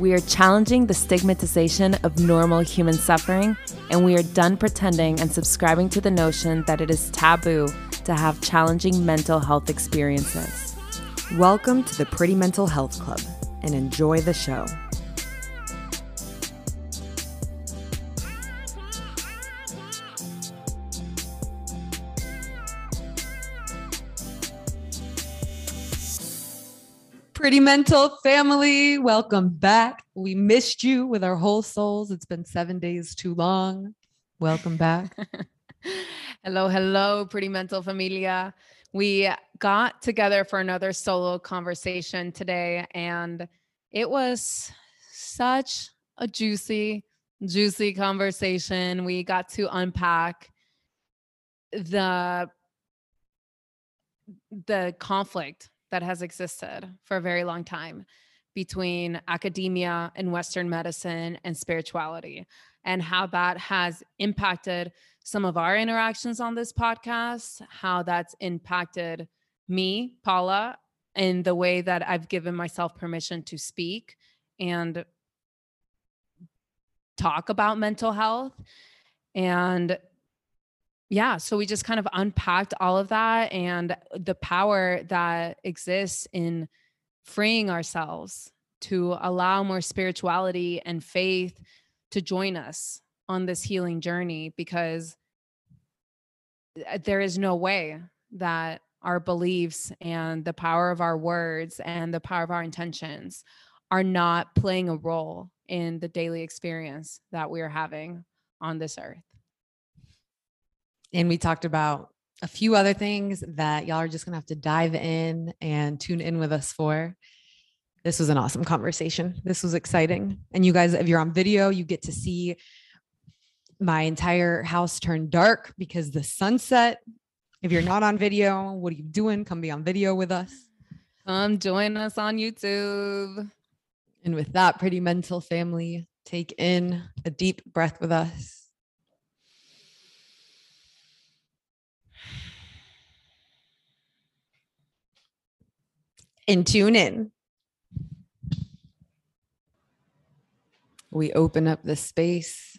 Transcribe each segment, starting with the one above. We are challenging the stigmatization of normal human suffering, and we are done pretending and subscribing to the notion that it is taboo to have challenging mental health experiences. Welcome to the Pretty Mental Health Club, and enjoy the show. Pretty Mental family, welcome back. We missed you with our whole souls. It's been 7 days too long. Welcome back. Hello, Pretty Mental familia. We got together for another solo conversation today, and it was such a juicy, juicy conversation. We got to unpack the conflict that has existed for a very long time between academia and Western medicine and spirituality, and how that has impacted some of our interactions on this podcast, how that's impacted me, Paula, in the way that I've given myself permission to speak and talk about mental health. And yeah, so we just kind of unpacked all of that and the power that exists in freeing ourselves to allow more spirituality and faith to join us on this healing journey, because there is no way that our beliefs and the power of our words and the power of our intentions are not playing a role in the daily experience that we are having on this earth. And we talked about a few other things that y'all are just going to have to dive in and tune in with us for. This was an awesome conversation. This was exciting. And you guys, if you're on video, you get to see my entire house turn dark because the sunset. If you're not on video, what are you doing? Come be on video with us. Come join us on YouTube. And with that, Pretty Mental family, take in a deep breath with us. And tune in. We open up the space,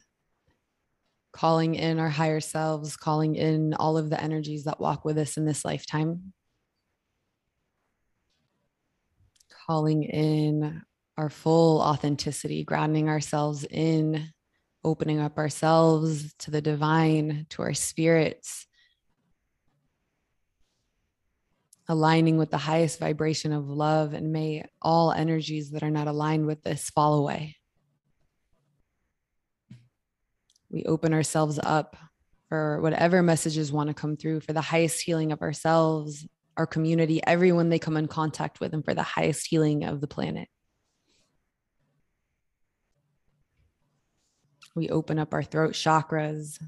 calling in our higher selves, calling in all of the energies that walk with us in this lifetime. Calling in our full authenticity, grounding ourselves in, opening up ourselves to the divine, to our spirits. Aligning with the highest vibration of love, and may all energies that are not aligned with this fall away. We open ourselves up for whatever messages want to come through, for the highest healing of ourselves, our community, everyone they come in contact with, and for the highest healing of the planet. We open up our throat chakras,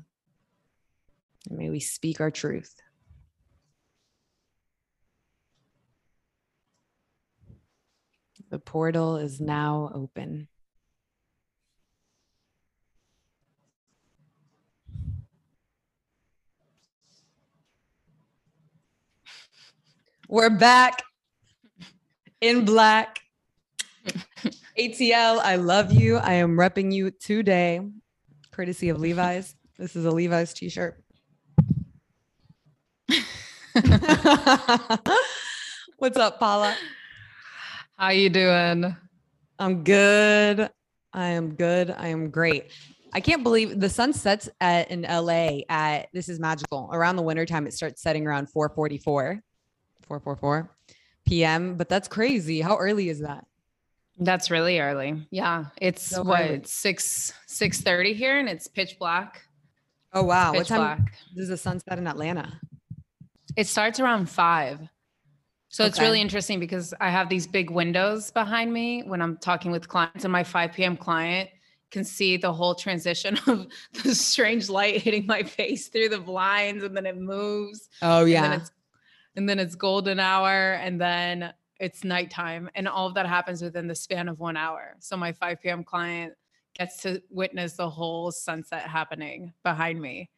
and may we speak our truth. The portal is now open. We're back in black. ATL, I love you. I am repping you today, courtesy of Levi's. This is a Levi's t-shirt. What's up, Paula? How you doing? I'm good. I am great. I can't believe the sun sets in LA at, this is magical. Around the wintertime, it starts setting around 4:44 PM, but that's crazy. How early is that? That's really early. Yeah. It's so what, early. 6:30 here, and it's pitch black. Oh, wow. What time does the sunset in Atlanta? It starts around 5. So okay. It's really interesting because I have these big windows behind me when I'm talking with clients, and my 5 p.m. client can see the whole transition of the strange light hitting my face through the blinds, and then it moves. Oh yeah. and then it's golden hour, and then it's nighttime. And all of that happens within the span of 1 hour. So my 5 p.m. client gets to witness the whole sunset happening behind me.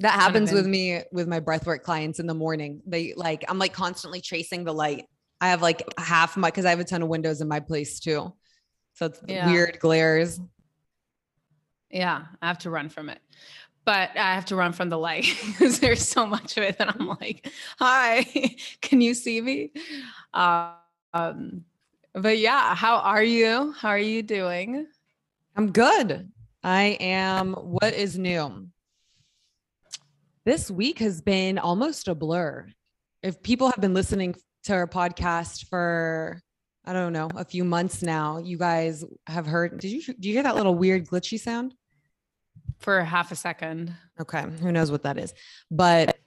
That happens with me, with my breathwork clients in the morning. They like, I'm like constantly chasing the light. I have like half my, cause I have a ton of windows in my place too. So it's weird glares. Yeah. I have to run from it, but I have to run from the light because there's so much of it that I'm like, hi, can you see me? But yeah, how are you? How are you doing? I'm good. I am. What is new? This week has been almost a blur. If people have been listening to our podcast for, I don't know, a few months now, you guys have heard, do you hear that little weird glitchy sound? For half a second. Okay. Who knows what that is, but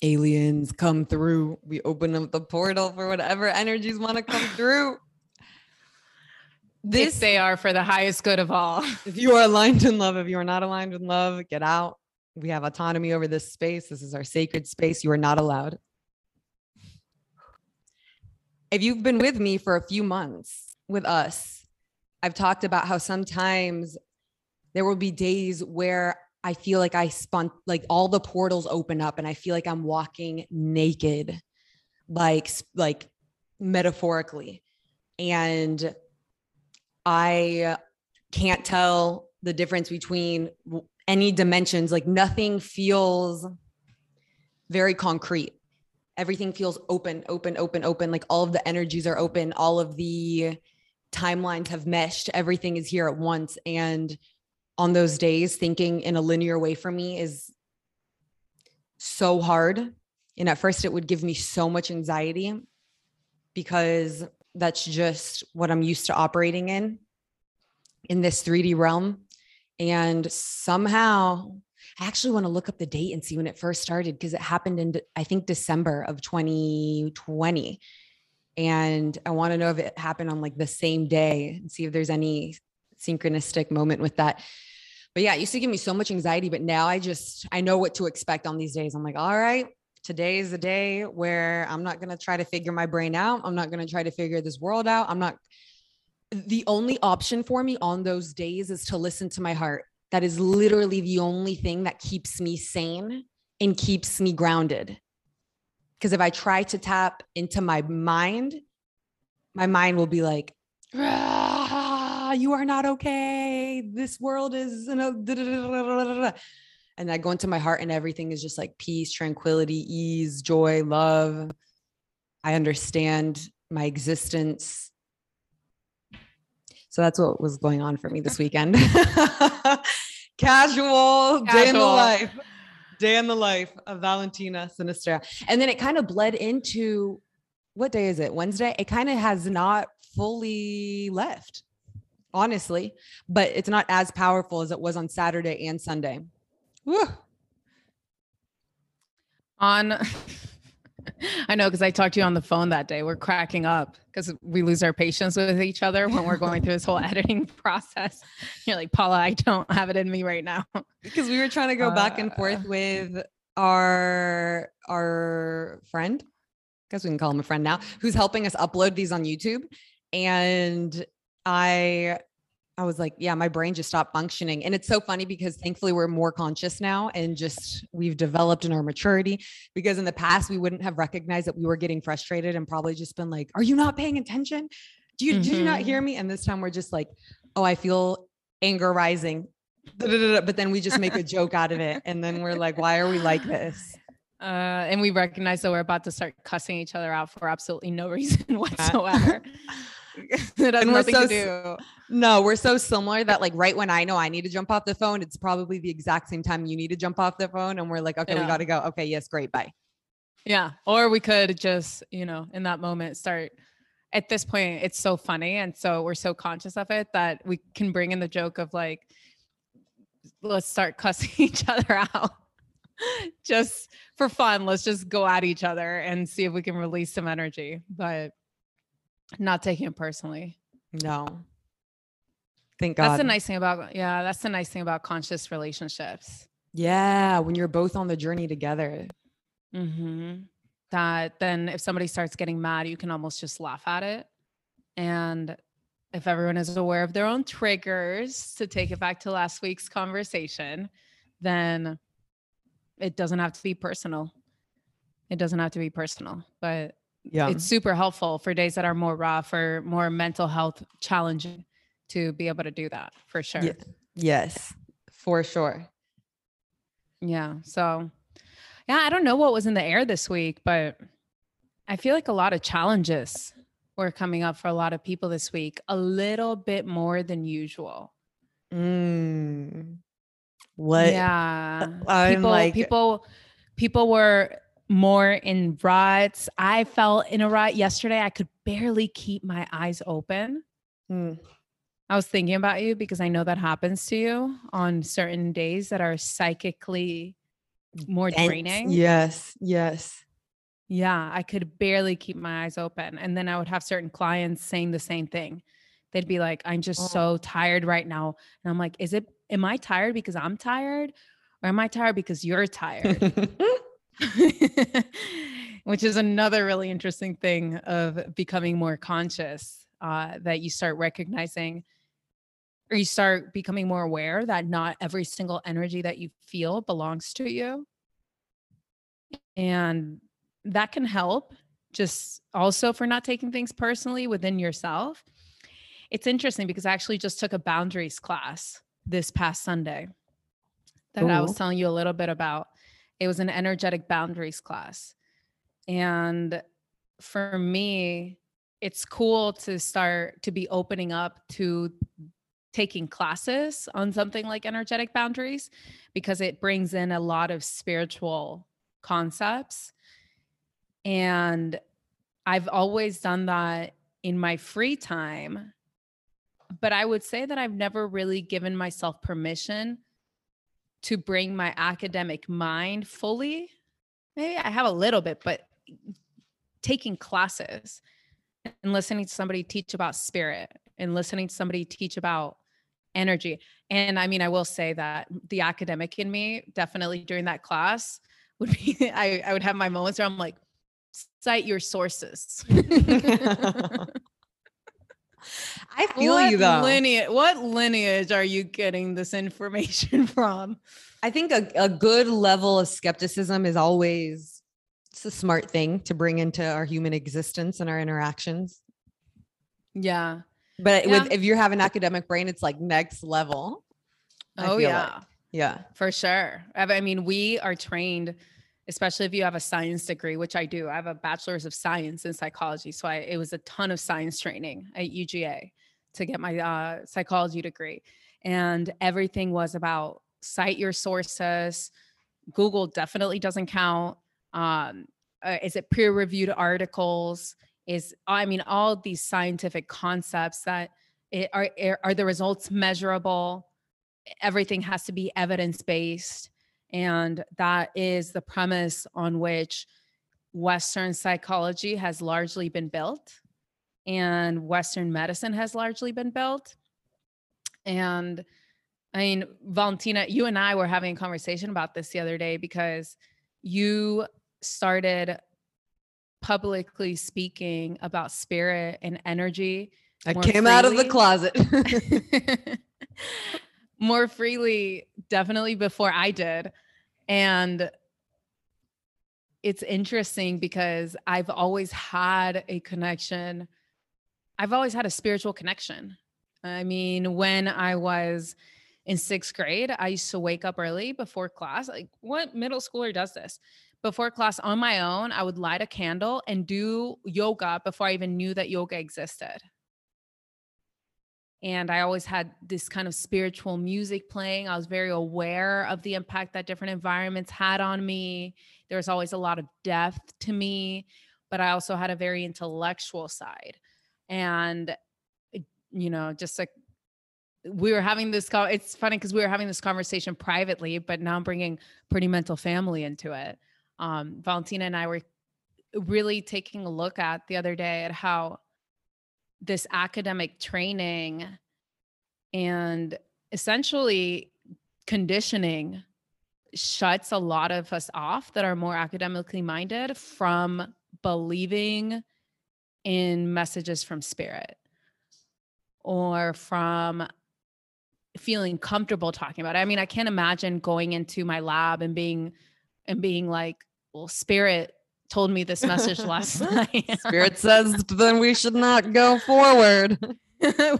aliens come through. We open up the portal for whatever energies want to come through. If they are for the highest good of all. If you are aligned in love, if you are not aligned in love, get out. We have autonomy over this space. This is our sacred space. You are not allowed. If you've been with me for a few months with us, I've talked about how sometimes there will be days where I feel like all the portals open up and I feel like I'm walking naked, like metaphorically. And I can't tell the difference between any dimensions. Like nothing feels very concrete. Everything feels open. Like all of the energies are open. All of the timelines have meshed. Everything is here at once. And on those days, thinking in a linear way for me is so hard. And at first it would give me so much anxiety because that's just what I'm used to operating in this 3D realm. And somehow I actually want to look up the date and see when it first started, because it happened in, I think, December of 2020. And I want to know if it happened on like the same day and see if there's any synchronistic moment with that. But yeah, it used to give me so much anxiety, but now I know what to expect on these days. I'm like, all right, today is the day where I'm not going to try to figure my brain out. I'm not going to try to figure this world out. The only option for me on those days is to listen to my heart. That is literally the only thing that keeps me sane and keeps me grounded. Because if I try to tap into my mind will be like, you are not okay. This world is, and I go into my heart and everything is just like peace, tranquility, ease, joy, love. I understand my existence. So that's what was going on for me this weekend. Casual day in the life. Day in the life of Valentina Sinistra. And then it kind of bled into, what day is it? Wednesday? It kind of has not fully left, honestly, but it's not as powerful as it was on Saturday and Sunday. Woo. I know, because I talked to you on the phone that day. We're cracking up because we lose our patience with each other when we're going through this whole editing process. You're like, Paula, I don't have it in me right now. Because we were trying to go back and forth with our friend, I guess we can call him a friend now, who's helping us upload these on YouTube. And I was like, yeah, my brain just stopped functioning. And it's so funny because thankfully we're more conscious now and just we've developed in our maturity, because in the past we wouldn't have recognized that we were getting frustrated and probably just been like, are you not paying attention? Did you not hear me? And this time we're just like, oh, I feel anger rising. But then we just make a joke out of it. And then we're like, why are we like this? And we recognize that we're about to start cussing each other out for absolutely no reason whatsoever. It has nothing to do. No, we're so similar that like right when I know I need to jump off the phone, it's probably the exact same time you need to jump off the phone. And we're like, okay, we got to go. Okay. Yes. Great. Bye. Yeah. Or we could just, in that moment start at this point, it's so funny. And so we're so conscious of it that we can bring in the joke of like, let's start cussing each other out just for fun. Let's just go at each other and see if we can release some energy. But not taking it personally. No. Thank God. That's the nice thing about conscious relationships. Yeah. When you're both on the journey together. Mm-hmm. that then if somebody starts getting mad, you can almost just laugh at it. And if everyone is aware of their own triggers, to take it back to last week's conversation, then it doesn't have to be personal. It doesn't have to be personal, but yeah, it's super helpful for days that are more rough or more mental health challenging to be able to do that for sure. Yeah. Yes, for sure. Yeah. So yeah, I don't know what was in the air this week, but I feel like a lot of challenges were coming up for a lot of people this week, a little bit more than usual. What? Yeah. People were more in ruts. I fell in a rut yesterday. I could barely keep my eyes open. I was thinking about you because I know that happens to you on certain days that are psychically more draining. Yes. Yes. Yeah. I could barely keep my eyes open. And then I would have certain clients saying the same thing. They'd be like, I'm just so tired right now. And I'm like, am I tired because I'm tired, or am I tired because you're tired? Which is another really interesting thing of becoming more conscious, that you start recognizing, or you start becoming more aware that not every single energy that you feel belongs to you. And that can help just also for not taking things personally within yourself. It's interesting because I actually just took a boundaries class this past Sunday that I was telling you a little bit about. It was an energetic boundaries class. And for me, it's cool to start to be opening up to taking classes on something like energetic boundaries, because it brings in a lot of spiritual concepts. And I've always done that in my free time, but I would say that I've never really given myself permission to bring my academic mind fully. Maybe I have a little bit, but taking classes and listening to somebody teach about spirit and listening to somebody teach about energy. And I mean, I will say that the academic in me definitely during that class would be, I would have my moments where I'm like, cite your sources. I feel you though. What lineage are you getting this information from? I think a good level of skepticism is always, it's a smart thing to bring into our human existence and our interactions. Yeah. But yeah, if you have an academic brain, it's like next level. Like. Yeah, for sure. I mean, we are trained, especially if you have a science degree, which I do. I have a bachelor's of science in psychology. So it was a ton of science training at UGA to get my psychology degree. And everything was about cite your sources. Google definitely doesn't count. Is it peer-reviewed articles? All these scientific concepts that are the results measurable? Everything has to be evidence-based. And that is the premise on which Western psychology has largely been built and Western medicine has largely been built. And I mean, Valentina, you and I were having a conversation about this the other day because you started publicly speaking about spirit and energy. I came out of the closet. More freely, definitely before I did. And it's interesting because I've always had a connection. I've always had a spiritual connection. I mean, when I was in 6th grade, I used to wake up early before class. Like, what middle schooler does this? Before class on my own, I would light a candle and do yoga before I even knew that yoga existed. And I always had this kind of spiritual music playing. I was very aware of the impact that different environments had on me. There was always a lot of depth to me, but I also had a very intellectual side. And, you know, just like we were having this, it's funny because we were having this conversation privately, but now I'm bringing Pretty Mental Family into it. Valentina and I were really taking a look at the other day at how this academic training and essentially conditioning shuts a lot of us off that are more academically minded from believing in messages from spirit or from feeling comfortable talking about it. I mean, I can't imagine going into my lab and being like, well, spirit told me this message last night. Spirit says, then we should not go forward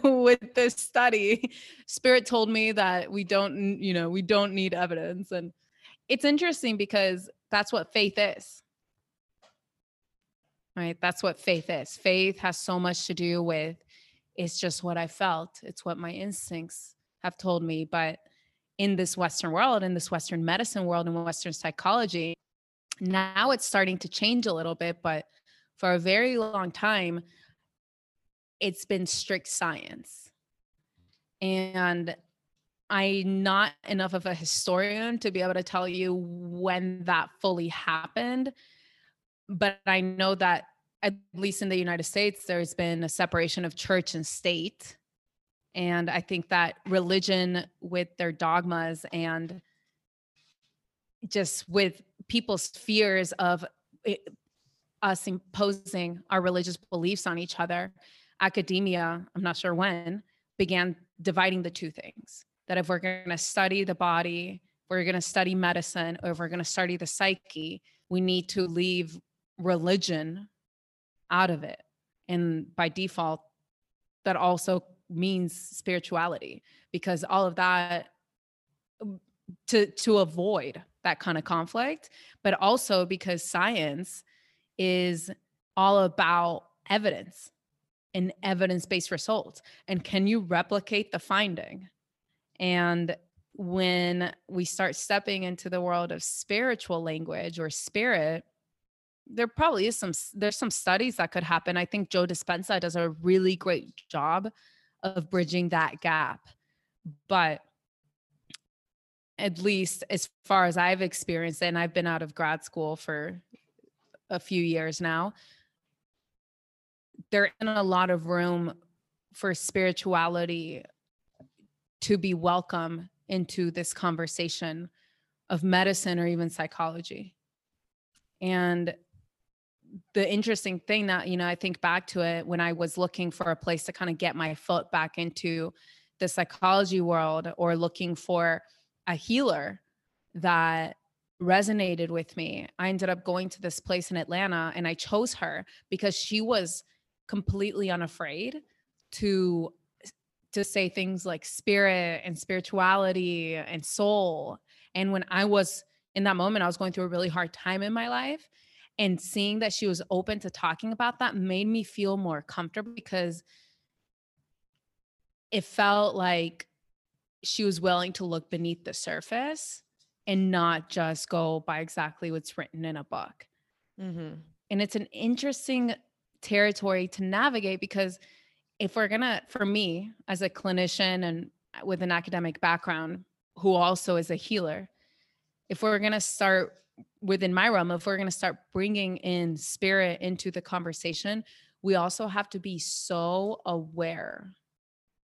with this study. Spirit told me that we don't need evidence. And it's interesting because that's what faith is, right? That's what faith is. Faith has so much to do with, it's just what I felt. It's what my instincts have told me. But in this Western world, in this Western medicine world, in Western psychology, now it's starting to change a little bit, but for a very long time, it's been strict science. And I'm not enough of a historian to be able to tell you when that fully happened. But I know that at least in the United States, there's been a separation of church and state. And I think that religion with their dogmas and just with people's fears of us imposing our religious beliefs on each other, academia, I'm not sure when, began dividing the two things. That if we're going to study the body, we're going to study medicine, or if we're going to study the psyche, we need to leave religion out of it. And by default, that also means spirituality, because all of that to avoid that kind of conflict, but also because science is all about evidence and evidence-based results. And can you replicate the finding? And when we start stepping into the world of spiritual language or spirit, there probably is there's some studies that could happen. I think Joe Dispenza does a really great job of bridging that gap. But at least as far as I've experienced it, and I've been out of grad school for a few years now, there isn't a lot of room for spirituality to be welcome into this conversation of medicine or even psychology. And the interesting thing that, I think back to it when I was looking for a place to kind of get my foot back into the psychology world or looking for a healer that resonated with me. I ended up going to this place in Atlanta, and I chose her because she was completely unafraid to say things like spirit and spirituality and soul. And when I was in that moment, I was going through a really hard time in my life, and seeing that she was open to talking about that made me feel more comfortable, because it felt like she was willing to look beneath the surface and not just go by exactly what's written in a book. Mm-hmm. And it's an interesting territory to navigate, because if we're gonna, for me as a clinician and with an academic background, who also is a healer, if we're gonna start within my realm, if we're gonna start bringing in spirit into the conversation, we also have to be so aware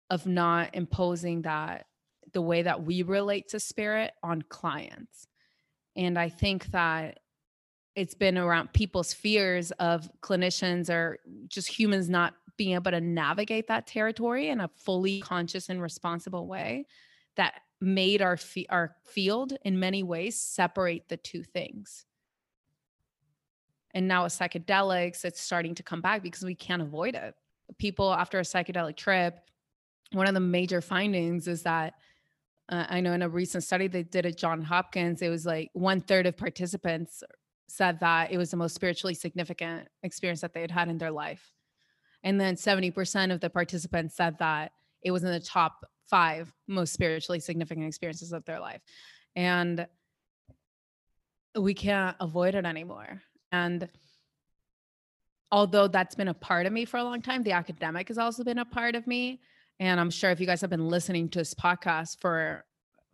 of not imposing that the way that we relate to spirit on clients. And I think that it's been around people's fears of clinicians or just humans not being able to navigate that territory in a fully conscious and responsible way that made our field in many ways separate the two things. And now with psychedelics, it's starting to come back because we can't avoid it. People after a psychedelic trip, one of the major findings is that I know in a recent study they did at Johns Hopkins, it was like 1/3 of participants said that it was the most spiritually significant experience that they had had in their life. And then 70% of the participants said that it was in the top 5 most spiritually significant experiences of their life. And we can't avoid it anymore. And although that's been a part of me for a long time, the academic has also been a part of me. And I'm sure if you guys have been listening to this podcast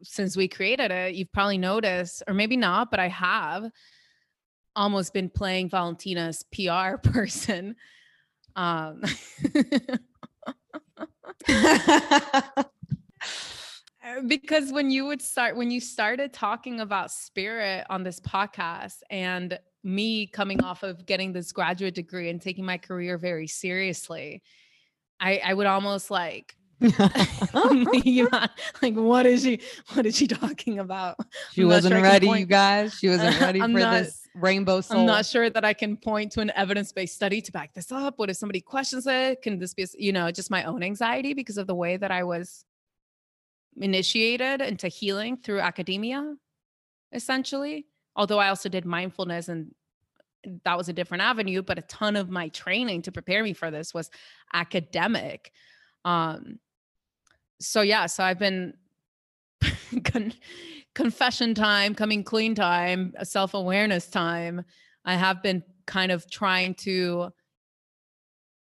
since we created it, you've probably noticed, or maybe not, but I have almost been playing Valentina's PR person. Because when you started talking about spirit on this podcast and me coming off of getting this graduate degree and taking my career very seriously, I would almost like, like, what is she talking about? She wasn't ready, you guys. She wasn't ready for this rainbow soul. I'm not sure that I can point to an evidence-based study to back this up. What if somebody questions it? Can this be, just my own anxiety because of the way that I was initiated into healing through academia, essentially. Although I also did mindfulness, and that was a different avenue, but a ton of my training to prepare me for this was academic. So I've been confession time, coming clean time, self-awareness time. I have been kind of trying to,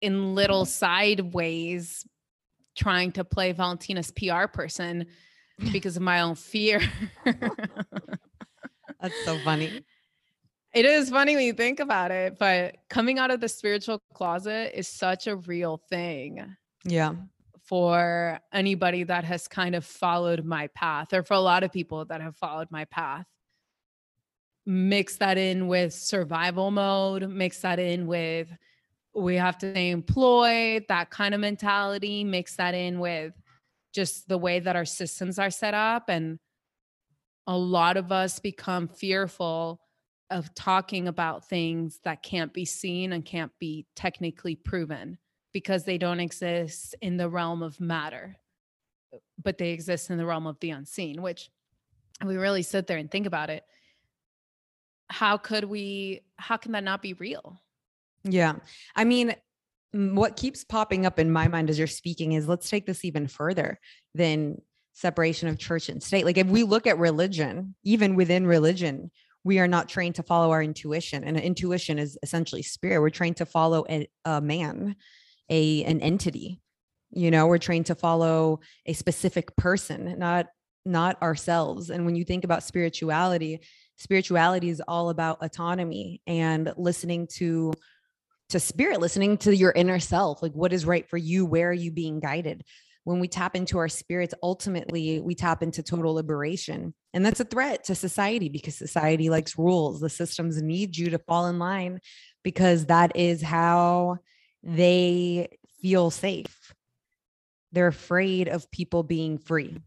in little side ways, trying to play Valentina's PR person because of my own fear. That's so funny. It is funny when you think about it, but coming out of the spiritual closet is such a real thing. Yeah. For anybody that has kind of followed my path, or for a lot of people that have followed my path, mix that in with survival mode, mix that in with, we have to stay employed, that kind of mentality, mix that in with just the way that our systems are set up. And a lot of us become fearful of talking about things that can't be seen and can't be technically proven, because they don't exist in the realm of matter, but they exist in the realm of the unseen, which, we really sit there and think about it, how can that not be real? Yeah. I mean, what keeps popping up in my mind as you're speaking is, let's take this even further than separation of church and state. Like, if we look at religion, even within religion, we are not trained to follow our intuition, and intuition is essentially spirit. We're trained to follow a man, an entity. We're trained to follow a specific person, not ourselves. And when you think about spirituality is all about autonomy and listening to spirit, listening to your inner self. Like, what is right for you? Where are you being guided? When we tap into our spirits, ultimately we tap into total liberation. And that's a threat to society, because society likes rules. The systems need you to fall in line because that is how they feel safe. They're afraid of people being free,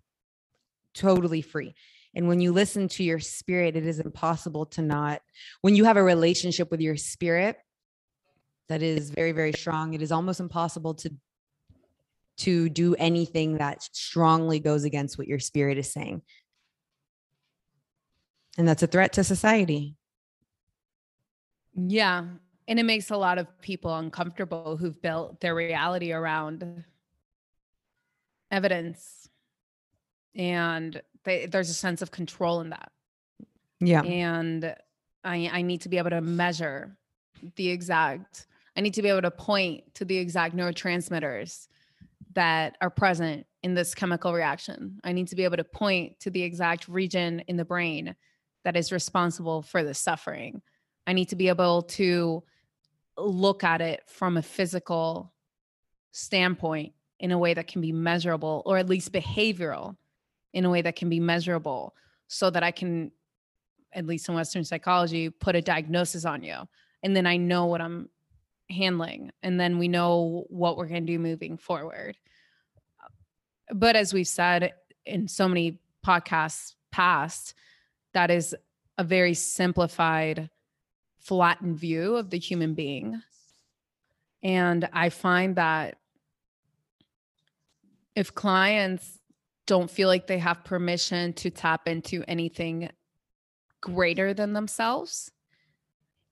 totally free. And when you listen to your spirit, it is impossible to not. When you have a relationship with your spirit that is very, very strong, it is almost impossible to do anything that strongly goes against what your spirit is saying. And that's a threat to society. Yeah. And it makes a lot of people uncomfortable who've built their reality around evidence. And there's a sense of control in that. Yeah. And I need to be able to measure I need to be able to point to the exact neurotransmitters that are present in this chemical reaction. I need to be able to point to the exact region in the brain that is responsible for the suffering. I need to be able to look at it from a physical standpoint in a way that can be measurable, or at least behavioral in a way that can be measurable, so that I can, at least in Western psychology, put a diagnosis on you. And then I know what I'm handling, and then we know what we're going to do moving forward. But as we've said in so many podcasts past, that is a very simplified, flattened view of the human being. And I find that if clients don't feel like they have permission to tap into anything greater than themselves,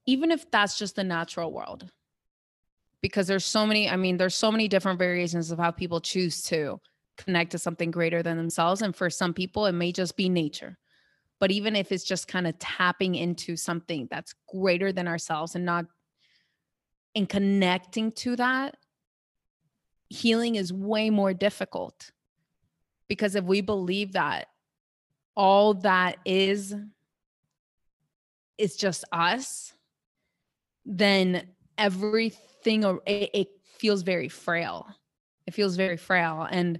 even if that's just the natural world, because there's so many different variations of how people choose to connect to something greater than themselves. And for some people, it may just be nature. But even if it's just kind of tapping into something that's greater than ourselves and connecting to that, healing is way more difficult. Because if we believe that all that is just us, then everything it feels very frail. And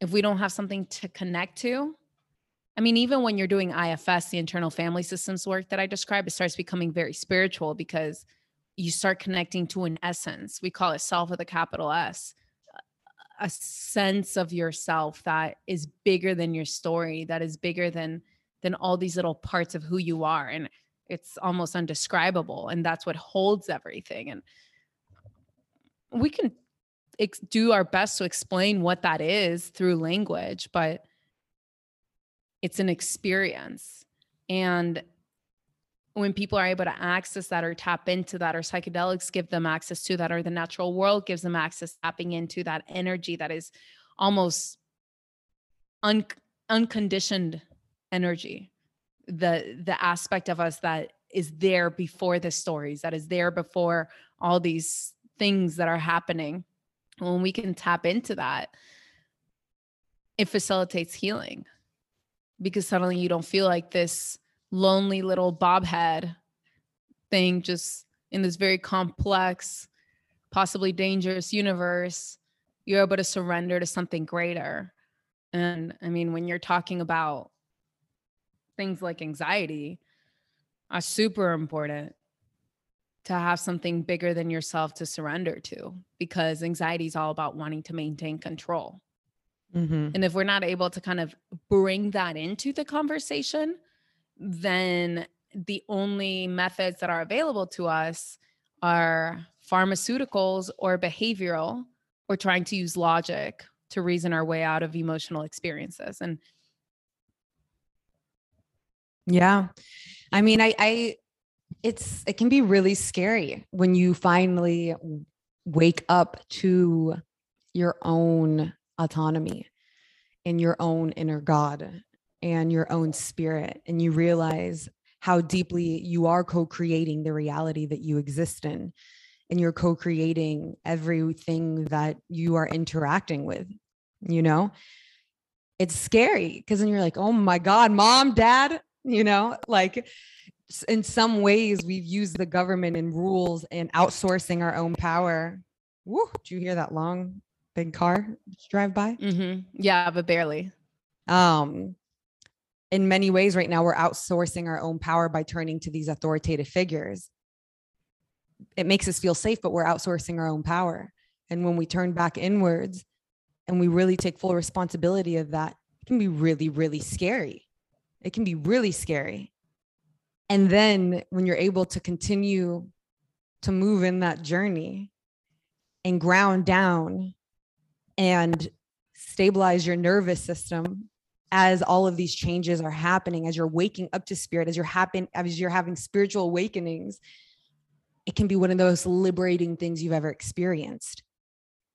if we don't have something to connect to, I mean, even when you're doing IFS, the internal family systems work that I described, it starts becoming very spiritual because you start connecting to an essence. We call it self with a capital S, a sense of yourself that is bigger than your story, that is bigger than all these little parts of who you are. And it's almost indescribable. And that's what holds everything. And we can do our best to explain what that is through language, but it's an experience. And when people are able to access that or tap into that, or psychedelics give them access to that, or the natural world gives them access, tapping into that energy that is almost unconditioned energy, the aspect of us that is there before the stories, that is there before all these things that are happening. When we can tap into that, it facilitates healing, because suddenly you don't feel like this lonely little bobhead thing just in this very complex, possibly dangerous universe. You're able to surrender to something greater. And I mean, when you're talking about things like anxiety, are super important to have something bigger than yourself to surrender to, because anxiety is all about wanting to maintain control. Mm-hmm. And if we're not able to kind of bring that into the conversation, then the only methods that are available to us are pharmaceuticals or behavioral, or trying to use logic to reason our way out of emotional experiences. And yeah, I mean, it can be really scary when you finally wake up to your own autonomy and your own inner God and your own spirit. And you realize how deeply you are co-creating the reality that you exist in, and you're co-creating everything that you are interacting with, you know. It's scary because then you're like, oh my God, mom, dad, you know, like in some ways we've used the government and rules and outsourcing our own power. Woo, did you hear that long, big car drive by? Mm-hmm. Yeah, but barely. In many ways right now, we're outsourcing our own power by turning to these authoritative figures. It makes us feel safe, but we're outsourcing our own power. And when we turn back inwards and we really take full responsibility of that, it can be really, really scary. It can be really scary. And then when you're able to continue to move in that journey and ground down and stabilize your nervous system as all of these changes are happening, as you're waking up to spirit, as you're having spiritual awakenings, it can be one of the most liberating things you've ever experienced.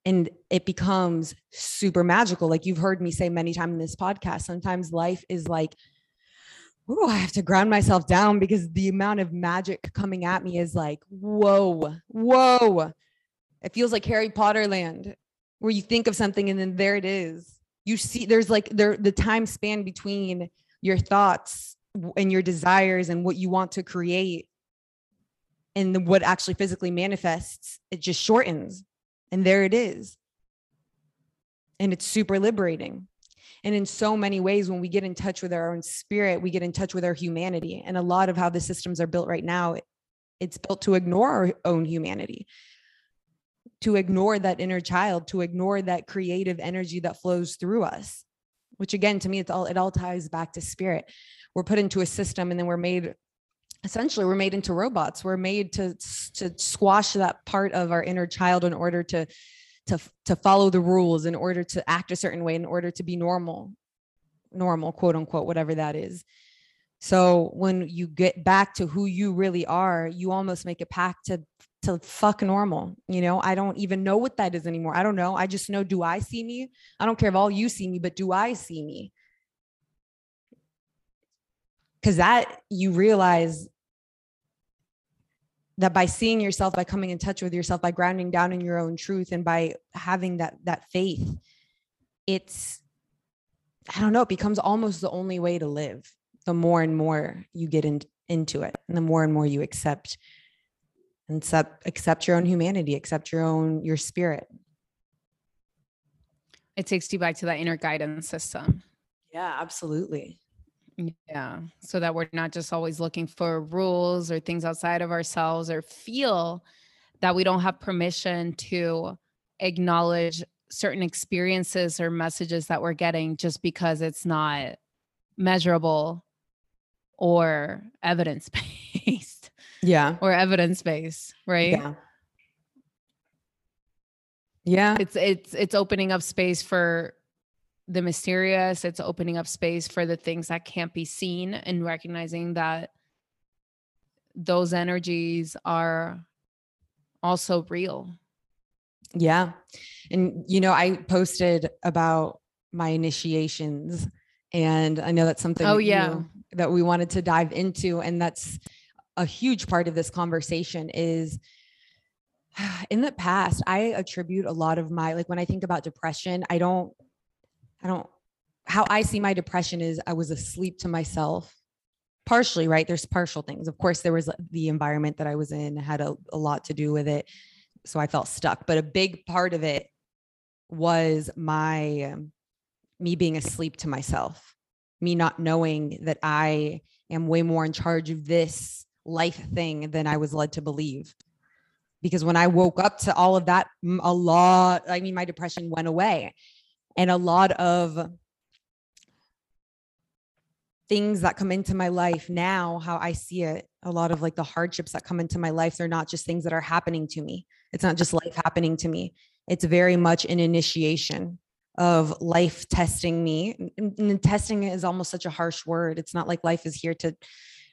And it becomes super magical. Like you've heard me say many times in this podcast, sometimes life is like, ooh, I have to ground myself down because the amount of magic coming at me is like, whoa. It feels like Harry Potter land, where you think of something and then there it is. You see, there's like the time span between your thoughts and your desires and what you want to create and what actually physically manifests. It just shortens and there it is. And it's super liberating. And in so many ways, when we get in touch with our own spirit, we get in touch with our humanity. And a lot of how the systems are built right now, it's built to ignore our own humanity, to ignore that inner child, to ignore that creative energy that flows through us, which again, to me, it all ties back to spirit. We're put into a system and then we're made into robots. We're made to squash that part of our inner child in order to follow the rules, in order to act a certain way, in order to be normal, quote unquote, whatever that is. So when you get back to who you really are, you almost make a pact to fuck normal. You know, I don't even know what that is anymore. I don't know. I just know, do I see me? I don't care if all you see me, but do I see me? Because that you realize that by seeing yourself, by coming in touch with yourself, by grounding down in your own truth, and by having that faith, it becomes almost the only way to live. The more and more you get into it, and the more and more you accept your own humanity, accept your spirit. It takes you back to that inner guidance system. Yeah, absolutely. Yeah. So that we're not just always looking for rules or things outside of ourselves, or feel that we don't have permission to acknowledge certain experiences or messages that we're getting just because it's not measurable or evidence-based. Yeah. Or evidence-based, right? Yeah. Yeah. It's opening up space for the mysterious. It's opening up space for the things that can't be seen, and recognizing that those energies are also real. Yeah. And, you know, I posted about my initiations, and I know that's something that we wanted to dive into. And that's a huge part of this conversation is, in the past, I attribute a lot of my, like when I think about depression, how I see my depression is I was asleep to myself partially, right? There's partial things. Of course, there was the environment that I was in had a lot to do with it. So I felt stuck, but a big part of it was me being asleep to myself, me not knowing that I am way more in charge of this life thing than I was led to believe. Because when I woke up to all of that, my depression went away. And a lot of things that come into my life now, how I see it, a lot of like the hardships that come into my life, they're not just things that are happening to me. It's not just life happening to me. It's very much an initiation of life testing me. And testing is almost such a harsh word. It's not like life is here to,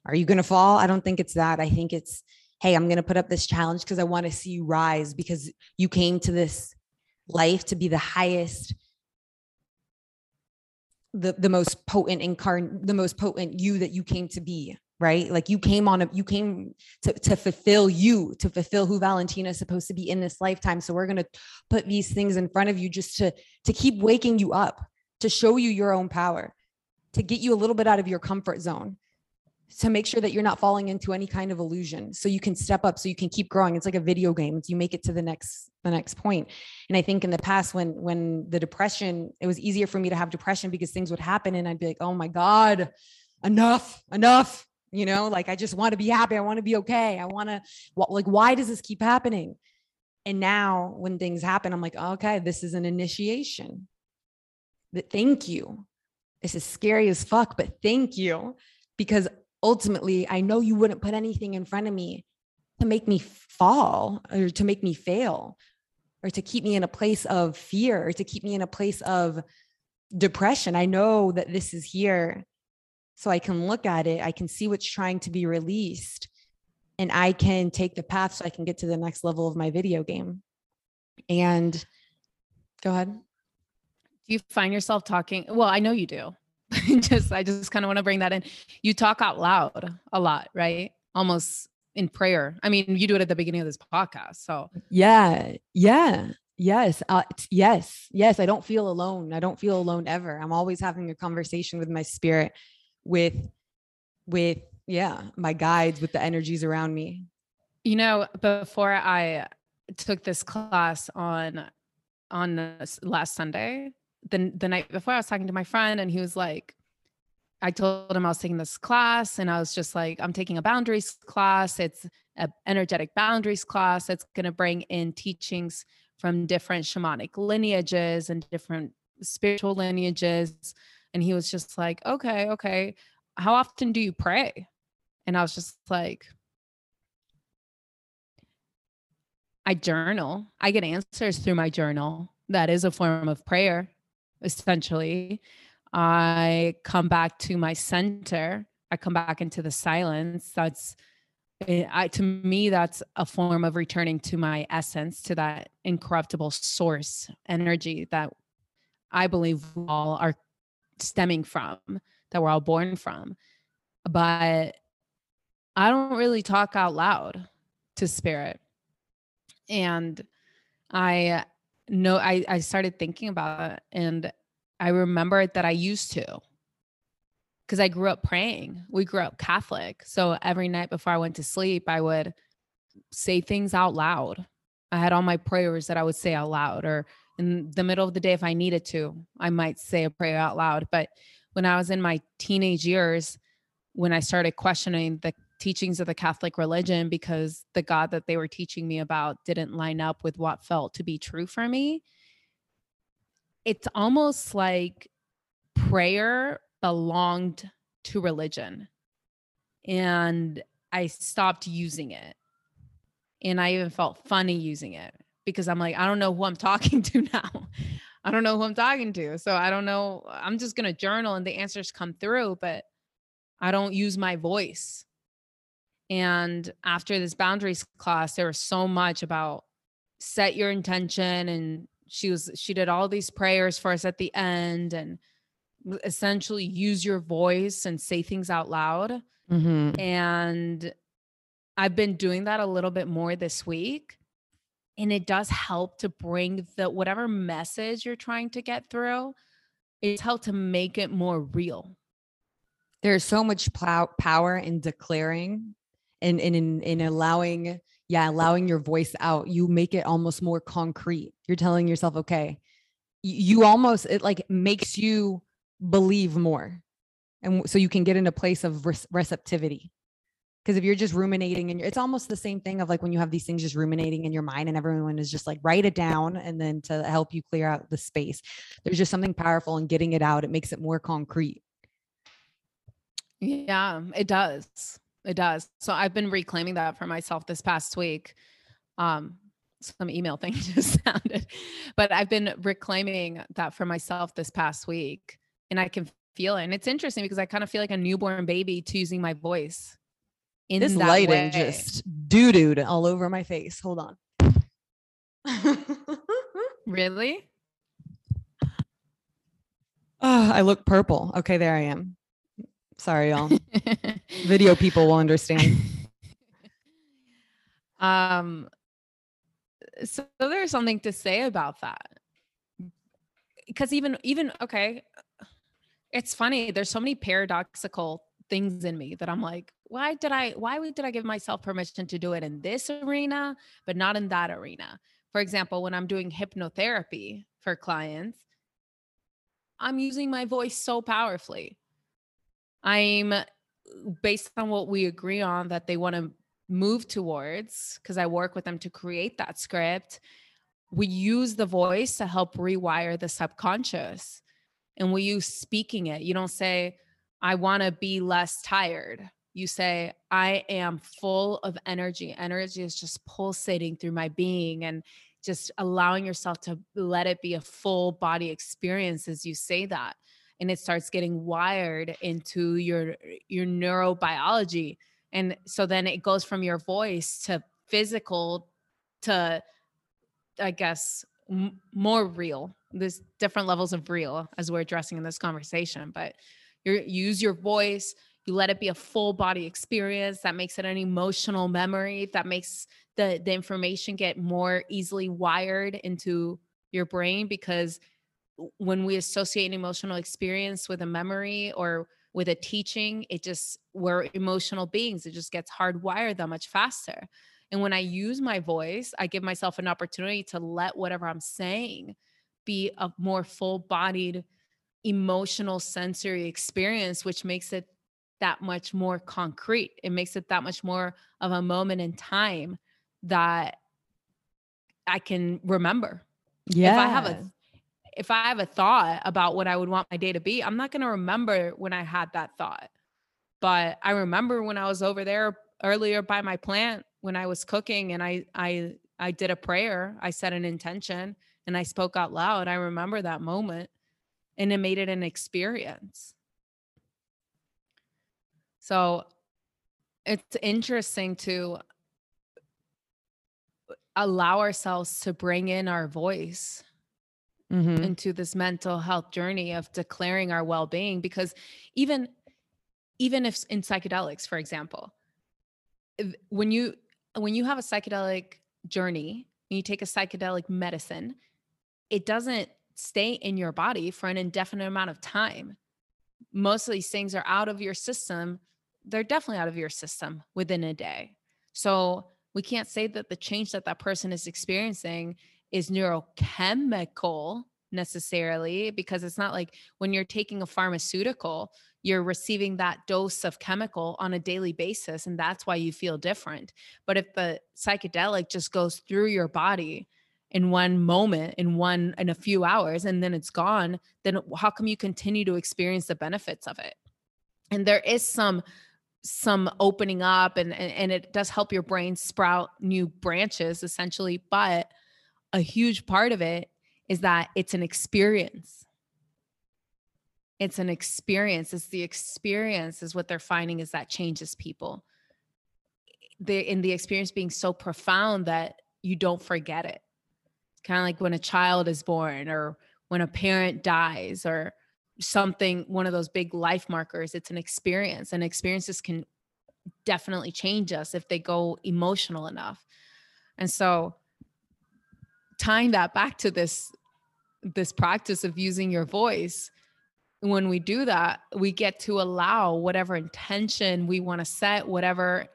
are you going to fall? I don't think it's that. I think it's, hey, I'm going to put up this challenge because I want to see you rise, because you came to this life to be the highest, the most potent you that you came to be, right? Like you came to fulfill who Valentina is supposed to be in this lifetime. So we're going to put these things in front of you just to keep waking you up, to show you your own power, to get you a little bit out of your comfort zone, to make sure that you're not falling into any kind of illusion. So you can step up, so you can keep growing. It's like a video game. You make it to the next point. And I think in the past when the depression, it was easier for me to have depression because things would happen and I'd be like, oh my God, enough, you know, like, I just want to be happy. I want to be okay. Why does this keep happening? And now when things happen, I'm like, okay, this is an initiation. But thank you. This is scary as fuck, but thank you, because ultimately, I know you wouldn't put anything in front of me to make me fall or to make me fail or to keep me in a place of fear or to keep me in a place of depression. I know that this is here, so I can look at it. I can see what's trying to be released, and I can take the path so I can get to the next level of my video game. And go ahead. Do you find yourself talking? Well, I know you do. I just kind of want to bring that in. You talk out loud a lot, right? Almost in prayer. I mean, you do it at the beginning of this podcast. So yes. I don't feel alone. I don't feel alone ever. I'm always having a conversation with my spirit, with my guides, with the energies around me. You know, before I took this class on last Sunday, the night before, I was talking to my friend, and he was like, I told him I was taking this class, and I was just like, I'm taking a boundaries class. It's an energetic boundaries class that's going to bring in teachings from different shamanic lineages and different spiritual lineages. And he was just like, okay. How often do you pray? And I was just like, I journal. I get answers through my journal. That is a form of prayer. Essentially, I come back to my center. I come back into the silence. To me, that's a form of returning to my essence, to that incorruptible source energy that I believe we all are stemming from, that we're all born from. But I don't really talk out loud to spirit. And I started thinking about it, and I remembered that I used to, because I grew up praying. We grew up Catholic. So every night before I went to sleep, I would say things out loud. I had all my prayers that I would say out loud, or in the middle of the day, if I needed to, I might say a prayer out loud. But when I was in my teenage years, when I started questioning the teachings of the Catholic religion, because the God that they were teaching me about didn't line up with what felt to be true for me, it's almost like prayer belonged to religion. And I stopped using it. And I even felt funny using it, because I'm like, I don't know who I'm talking to now. I don't know who I'm talking to. So I don't know. I'm just going to journal and the answers come through, but I don't use my voice. And after this boundaries class, there was so much about set your intention. And she did all these prayers for us at the end, and essentially use your voice and say things out loud. Mm-hmm. And I've been doing that a little bit more this week, and it does help to bring the whatever message you're trying to get through. It's helped to make it more real. There's so much power in declaring and in allowing your voice out. You make it almost more concrete. You're telling yourself, okay, it makes you believe more, and so you can get in a place of receptivity. Because if you're just ruminating, and it's almost the same thing of like when you have these things just ruminating in your mind and everyone is just like, write it down. And then to help you clear out the space, there's just something powerful in getting it out. It makes it more concrete. Yeah, it does. It does. So I've been reclaiming that for myself this past week. Some email thing just sounded, but I've been reclaiming that for myself this past week, and I can feel it. And it's interesting because I kind of feel like a newborn baby to using my voice. In this lighting way. Just doo-dooed all over my face. Hold on. Really? Oh, I look purple. Okay, there I am. Sorry, y'all. Video people will understand. So there's something to say about that. Because okay, it's funny. There's so many paradoxical things in me that I'm like, why did I give myself permission to do it in this arena, but not in that arena? For example, when I'm doing hypnotherapy for clients, I'm using my voice so powerfully. I'm based on what we agree on that they want to move towards, because I work with them to create that script. We use the voice to help rewire the subconscious, and we use speaking it. You don't say, I want to be less tired. You say, I am full of energy. Energy is just pulsating through my being, and just allowing yourself to let it be a full body experience as you say that. And it starts getting wired into your neurobiology. And so then it goes from your voice to physical to, I guess, more real. There's different levels of real as we're addressing in this conversation, but you use your voice. You let it be a full body experience that makes it an emotional memory, that makes the information get more easily wired into your brain. Because when we associate an emotional experience with a memory or with a teaching, we're emotional beings. It just gets hardwired that much faster. And when I use my voice, I give myself an opportunity to let whatever I'm saying be a more full bodied emotional sensory experience, which makes it that much more concrete. It makes it that much more of a moment in time that I can remember. Yeah. If I have a thought about what I would want my day to be, I'm not going to remember when I had that thought, but I remember when I was over there earlier by my plant, when I was cooking, and I did a prayer. I set an intention and I spoke out loud. I remember that moment, and it made it an experience. So it's interesting to allow ourselves to bring in our voice mm-hmm. into this mental health journey of declaring our well-being. Because even if in psychedelics, for example, when you have a psychedelic journey and you take a psychedelic medicine, it doesn't stay in your body for an indefinite amount of time. Most of these things are out of your system. They're definitely out of your system within a day. So we can't say that the change that person is experiencing is neurochemical necessarily, because it's not like when you're taking a pharmaceutical, you're receiving that dose of chemical on a daily basis. And that's why you feel different. But if the psychedelic just goes through your body in one moment, in a few hours, and then it's gone, then how come you continue to experience the benefits of it? And there is some opening up, and it does help your brain sprout new branches essentially. But a huge part of it is that it's an experience. It's an experience. It's the experience is what they're finding is that changes people. In the experience being so profound that you don't forget it. Kind of like when a child is born or when a parent dies or something, one of those big life markers, it's an experience, and experiences can definitely change us if they go emotional enough. And so tying that back to this practice of using your voice, when we do that, we get to allow whatever intention we want to set, whatever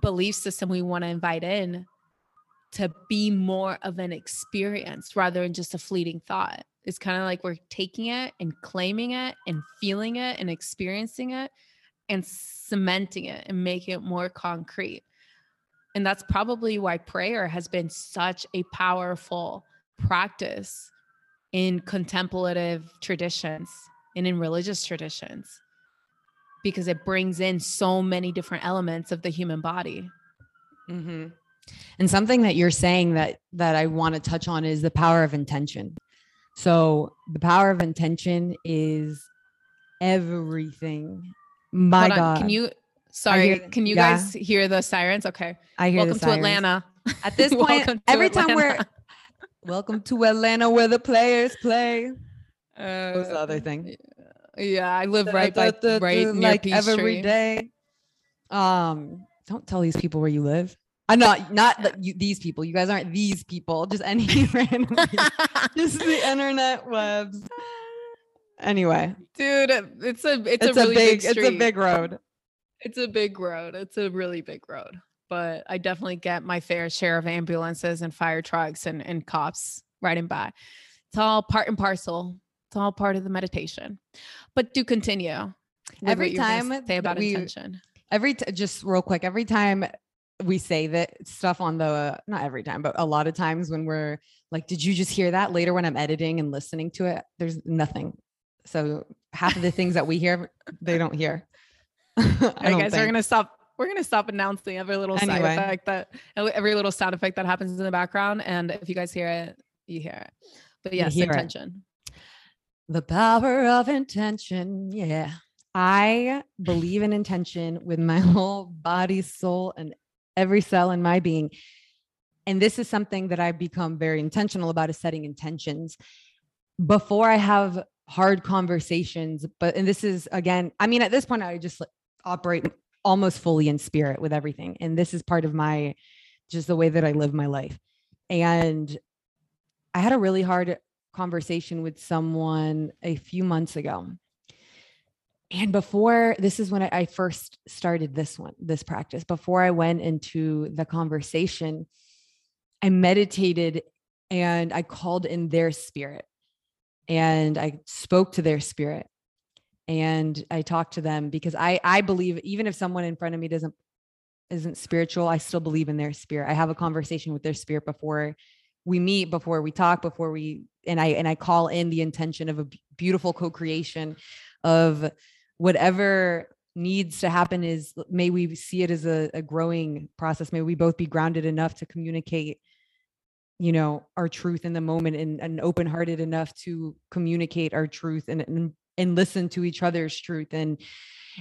belief system we want to invite in, to be more of an experience rather than just a fleeting thought. It's kind of like we're taking it and claiming it and feeling it and experiencing it and cementing it and making it more concrete. And that's probably why prayer has been such a powerful practice in contemplative traditions and in religious traditions, because it brings in so many different elements of the human body. Mm-hmm. And something that you're saying that I want to touch on is the power of intention. So the power of intention is everything. My God. Can you guys hear the sirens? Okay. I hear the sirens. Welcome to Atlanta. At this point, every time we're... Welcome to Atlanta, where the players play. What was the other thing? Yeah, I live right near Peachtree. Every day. Don't tell these people where you live. I'm not yeah. These people. You guys aren't these people. Just any random. Just the internet webs. Anyway, dude, it's a really big street. It's a big road. It's a really big road. But I definitely get my fair share of ambulances and fire trucks and cops riding by. It's all part and parcel. It's all part of the meditation. But do continue. Every time say about intention. Just real quick. Every time we say that stuff on the, not every time, but a lot of times when we're like, did you just hear that? Later when I'm editing and listening to it, there's nothing. So half of the things that we hear, they don't hear. I guess We're going to stop announcing every little side effect that happens in the background. And if you guys hear it, you hear it. But yes, intention. The power of intention. Yeah. I believe in intention with my whole body, soul, and every cell in my being. And this is something that I've become very intentional about, is setting intentions before I have hard conversations. And this is, again, I mean, at this point, I just operate almost fully in spirit with everything. And this is part of just the way that I live my life. And I had a really hard conversation with someone a few months ago. And before, this is when I first started this practice, before I went into the conversation, I meditated and I called in their spirit and I spoke to their spirit. And I talk to them, because I believe even if someone in front of me isn't spiritual, I still believe in their spirit. I have a conversation with their spirit before we meet, before we talk, and I call in the intention of a beautiful co-creation of whatever needs to happen. Is may we see it as a growing process. May we both be grounded enough to communicate, our truth in the moment, and open-hearted enough to communicate our truth and listen to each other's truth. And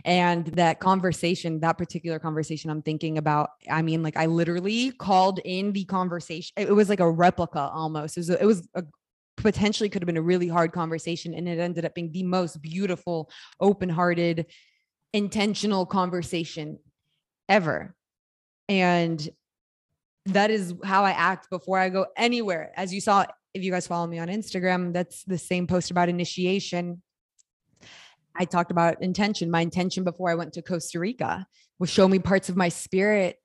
that particular conversation I'm thinking about, I mean, like I literally called in the conversation. It was like a replica almost. It was potentially could have been a really hard conversation. And it ended up being the most beautiful, open-hearted, intentional conversation ever. And that is how I act before I go anywhere. As you saw, if you guys follow me on Instagram, that's the same post about initiation. I talked about intention. My intention before I went to Costa Rica was show me parts of my spirit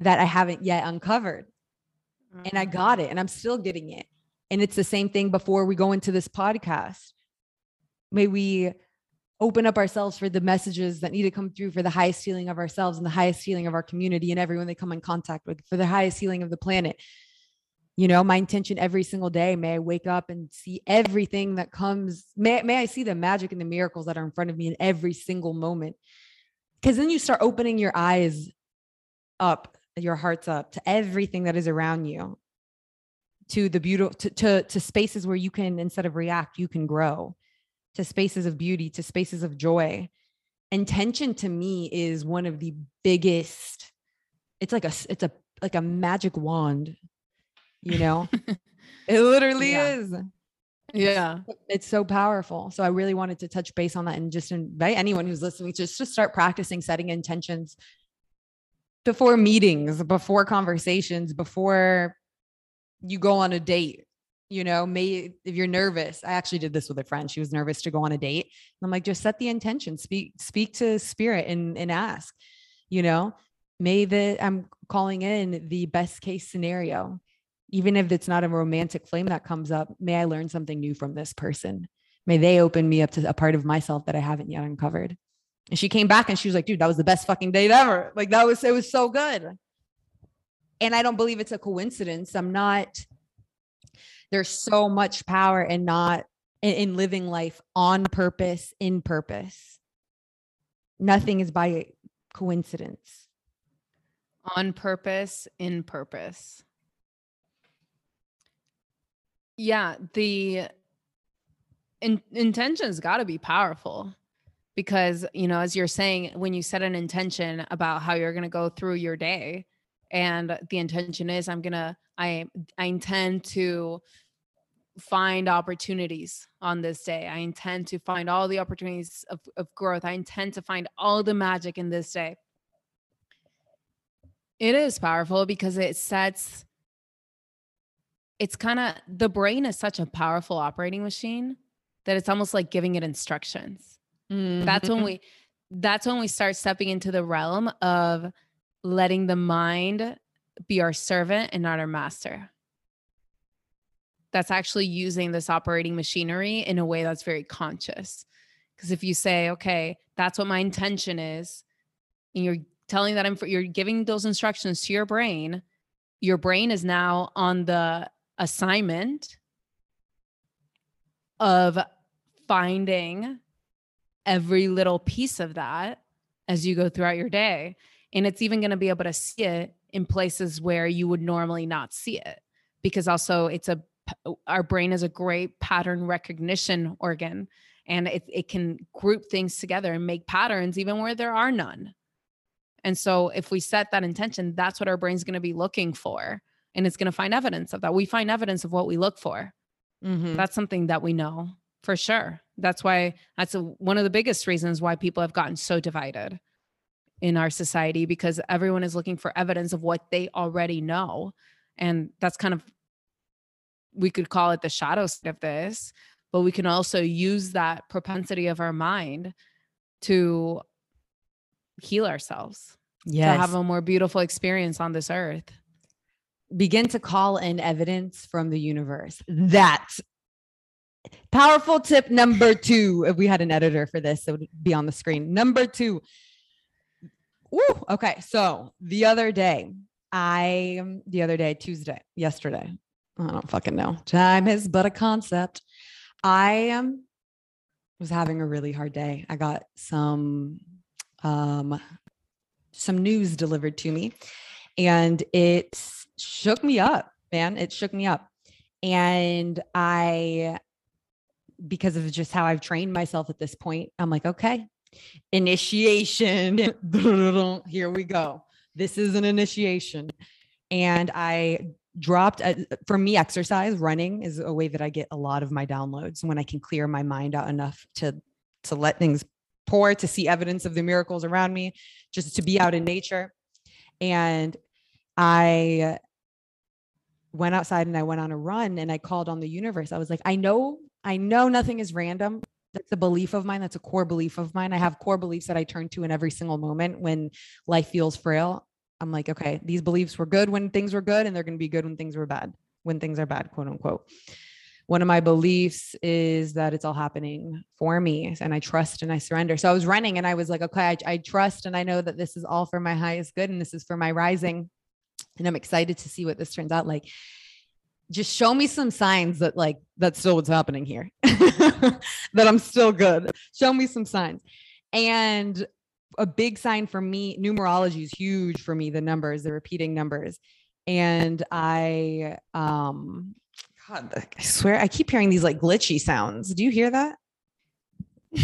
that I haven't yet uncovered. Mm-hmm. And I got it and I'm still getting it. And it's the same thing before we go into this podcast. May we open up ourselves for the messages that need to come through for the highest healing of ourselves and the highest healing of our community and everyone they come in contact with, for the highest healing of the planet. You know, my intention every single day, may I wake up and see everything that comes. May I see the magic and the miracles that are in front of me in every single moment. Because then you start opening your eyes up, your hearts up to everything that is around you, to the beautiful, to spaces where you can, instead of react, you can grow, to spaces of beauty, to spaces of joy. Intention to me is one of the biggest, it's like a magic wand, you know, it literally is. Yeah. It's so powerful. So I really wanted to touch base on that and just invite anyone who's listening just to start practicing setting intentions before meetings, before conversations, before you go on a date. You know, may if you're nervous, I actually did this with a friend. She was nervous to go on a date. And I'm like, just set the intention, speak to spirit and ask, you know, I'm calling in the best case scenario. Even if it's not a romantic flame that comes up, may I learn something new from this person? May they open me up to a part of myself that I haven't yet uncovered. And she came back and she was like, dude, that was the best fucking date ever. Like it was so good. And I don't believe it's a coincidence. There's so much power in living life on purpose, in purpose. Nothing is by coincidence. On purpose, in purpose. Yeah, the intention's got to be powerful because, you know, as you're saying, when you set an intention about how you're going to go through your day, and the intention is I intend to find opportunities on this day. I intend to find all the opportunities of growth. I intend to find all the magic in this day. It is powerful because the brain is such a powerful operating machine that it's almost like giving it instructions. Mm-hmm. That's when we start stepping into the realm of letting the mind be our servant and not our master. That's actually using this operating machinery in a way that's very conscious. Because if you say, okay, that's what my intention is, and you're telling that you're giving those instructions to your brain is now on the assignment of finding every little piece of that as you go throughout your day. And it's even going to be able to see it in places where you would normally not see it, because also our brain is a great pattern recognition organ, and it can group things together and make patterns even where there are none. And so if we set that intention, that's what our brain's going to be looking for. And it's going to find evidence of that. We find evidence of what we look for. Mm-hmm. That's something that we know for sure. That's one of the biggest reasons why people have gotten so divided in our society, because everyone is looking for evidence of what they already know. And that's kind of, we could call it the shadow side of this, but we can also use that propensity of our mind to heal ourselves. Yes. To have a more beautiful experience on this earth. Begin to call in evidence from the universe. That's powerful tip number 2. If we had an editor for this, it would be on the screen. Number 2. Woo. Okay. So yesterday, I don't fucking know. Time is but a concept. I was having a really hard day. I got some news delivered to me, and it shook me up, man. It shook me up. And because of just how I've trained myself at this point, I'm like, okay, initiation. Here we go. This is an initiation. And I dropped, for me, exercise, running is a way that I get a lot of my downloads when I can clear my mind out enough to let things pour, to see evidence of the miracles around me, just to be out in nature. And I went outside and I went on a run and I called on the universe. I was like, I know nothing is random. That's a belief of mine. That's a core belief of mine. I have core beliefs that I turn to in every single moment when life feels frail. I'm like, okay, these beliefs were good when things were good, and they're going to be good when things were bad, when things are bad, quote unquote. One of my beliefs is that it's all happening for me, and I trust and I surrender. So I was running and I was like, okay, I trust. And I know that this is all for my highest good. And this is for my rising. And I'm excited to see what this turns out like. Just show me some signs that like, that's still what's happening here, that I'm still good. Show me some signs. And a big sign for me, numerology is huge for me, the numbers, the repeating numbers. And I, God, I swear I keep hearing these like glitchy sounds. Do you hear that?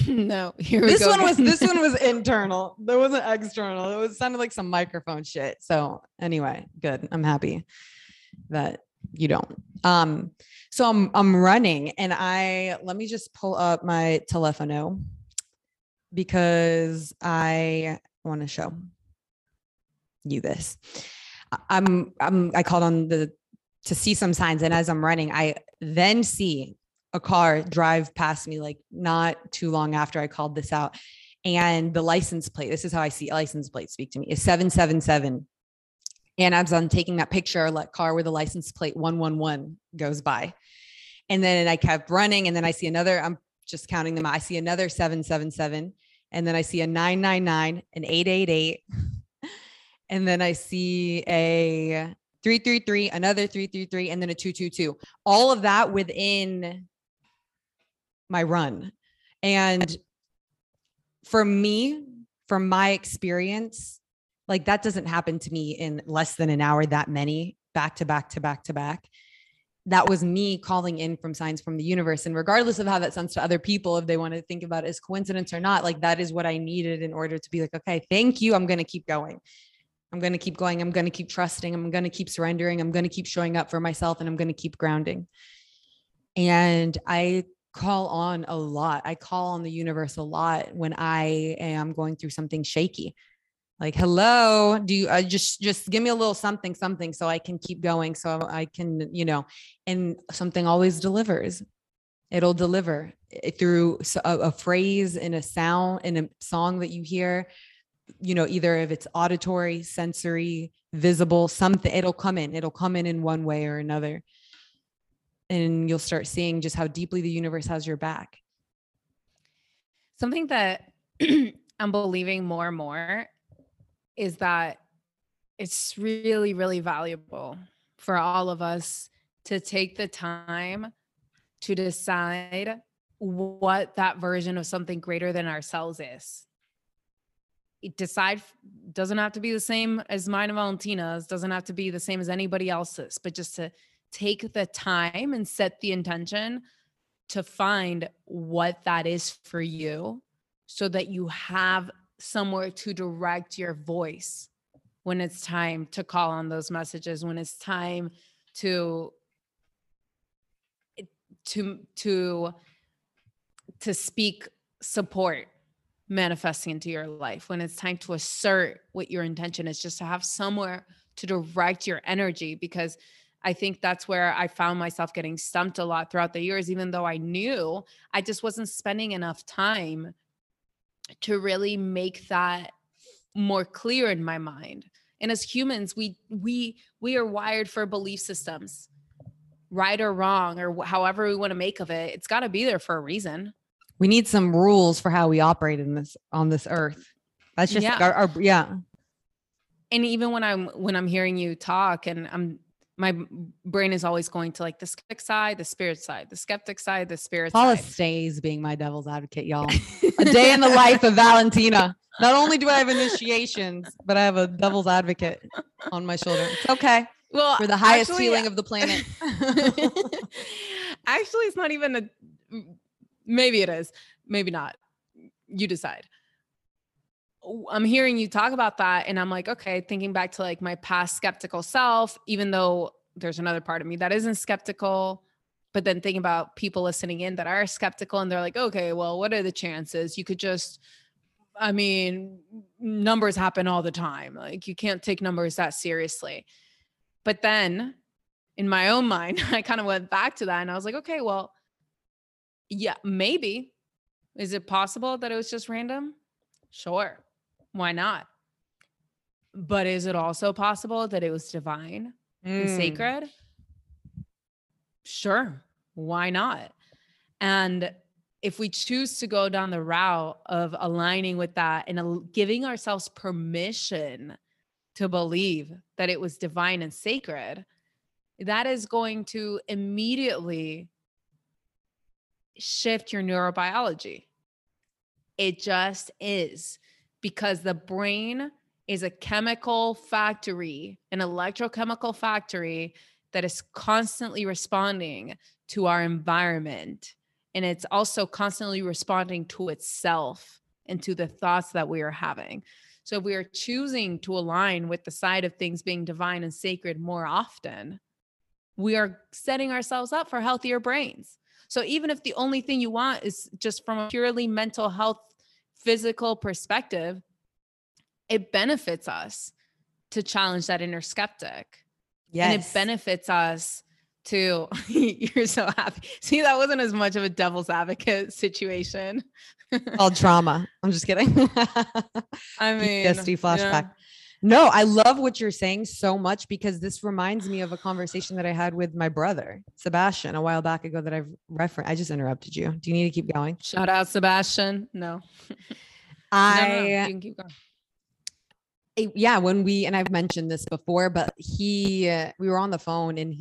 No, here we go. This one was internal. There wasn't external. It sounded like some microphone shit. So anyway, good. I'm happy that you don't. So I'm running, and let me just pull up my telefono because I want to show you this. I called on to see some signs. And as I'm running, I then see a car drive past me, like not too long after I called this out. And the license plate, this is how I see license plate speak to me, is 777. And as I'm taking that picture, like car with a license plate 111 goes by. And then I kept running. And then I see another, I'm just counting them out. I see another 777. And then I see a 999, an 888. And then I see a 333, another 333, and then a 222, all of that within my run. And for me, from my experience, like that doesn't happen to me in less than an hour, that many back to back to back to back. That was me calling in from signs from the universe. And regardless of how that sounds to other people, if they want to think about it as coincidence or not, like that is what I needed in order to be like, okay, thank you. I'm going to keep going. I'm going to keep going. I'm going to keep trusting. I'm going to keep surrendering. I'm going to keep showing up for myself, and I'm going to keep grounding. And I call on a lot. I call on the universe a lot when I am going through something shaky, like, hello, do you just give me a little something so I can keep going. So I can, and something always delivers. It'll deliver through a phrase in a sound, in a song that you hear, either if it's auditory, sensory, visible, something, it'll come in one way or another. And you'll start seeing just how deeply the universe has your back. Something that I'm believing more and more is that it's really, really valuable for all of us to take the time to decide what that version of something greater than ourselves is. Decide, doesn't have to be the same as mine and Valentina's, doesn't have to be the same as anybody else's, but just to take the time and set the intention to find what that is for you so that you have somewhere to direct your voice when it's time to call on those messages, when it's time to speak support manifesting into your life, when it's time to assert what your intention is, just to have somewhere to direct your energy. Because I think that's where I found myself getting stumped a lot throughout the years, even though I knew I just wasn't spending enough time to really make that more clear in my mind. And as humans, we are wired for belief systems, right or wrong, or however we want to make of it. It's got to be there for a reason. We need some rules for how we operate on this earth. That's just our. And even when I'm hearing you talk, and my brain is always going to like the skeptic side, the spirit side, the skeptic side, the spirit Paula side. Paula stays being my devil's advocate, y'all. A day in the life of Valentina. Not only do I have initiations, but I have a devil's advocate on my shoulder. It's okay. Well, for the highest healing of the planet. Actually, it's not even maybe it is, maybe not. You decide. I'm hearing you talk about that, and I'm like, okay, thinking back to like my past skeptical self, even though there's another part of me that isn't skeptical, but then thinking about people listening in that are skeptical, and they're like, okay, well, what are the chances? You could just, numbers happen all the time. Like you can't take numbers that seriously. But then in my own mind, I kind of went back to that, and I was like, okay, well, yeah, maybe. Is it possible that it was just random? Sure. Why not? But is it also possible that it was divine and sacred? Sure. Why not? And if we choose to go down the route of aligning with that and giving ourselves permission to believe that it was divine and sacred, that is going to immediately shift your neurobiology. It just is, because the brain is a chemical factory, an electrochemical factory that is constantly responding to our environment. And it's also constantly responding to itself and to the thoughts that we are having. So if we are choosing to align with the side of things being divine and sacred more often, we are setting ourselves up for healthier brains. So even if the only thing you want is just from a purely mental health, physical perspective, it benefits us to challenge that inner skeptic. Yes. And it benefits us to, you're so happy. See, that wasn't as much of a devil's advocate situation. All drama. I'm just kidding. I mean, PTSD flashback. Yeah. No, I love what you're saying so much, because this reminds me of a conversation that I had with my brother, Sebastian, a while back ago that I've referenced. I just interrupted you. Do you need to keep going? Shout out, Sebastian. No. No, you can keep going. Yeah, when we, and I've mentioned this before, but we were on the phone and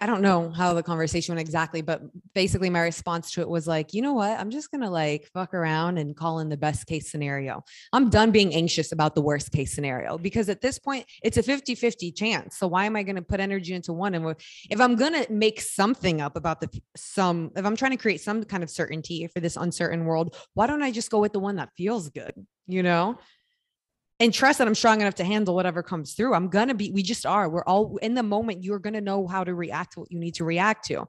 I don't know how the conversation went exactly, but basically my response to it was like, you know what? I'm just going to fuck around and call in the best case scenario. I'm done being anxious about the worst case scenario, because at this point it's a 50-50 chance. So why am I going to put energy into one? And if I'm going to make something up about if I'm trying to create some kind of certainty for this uncertain world, why don't I just go with the one that feels good, and trust that I'm strong enough to handle whatever comes through. We just are. We're all in the moment. You're going to know how to react to what you need to react to.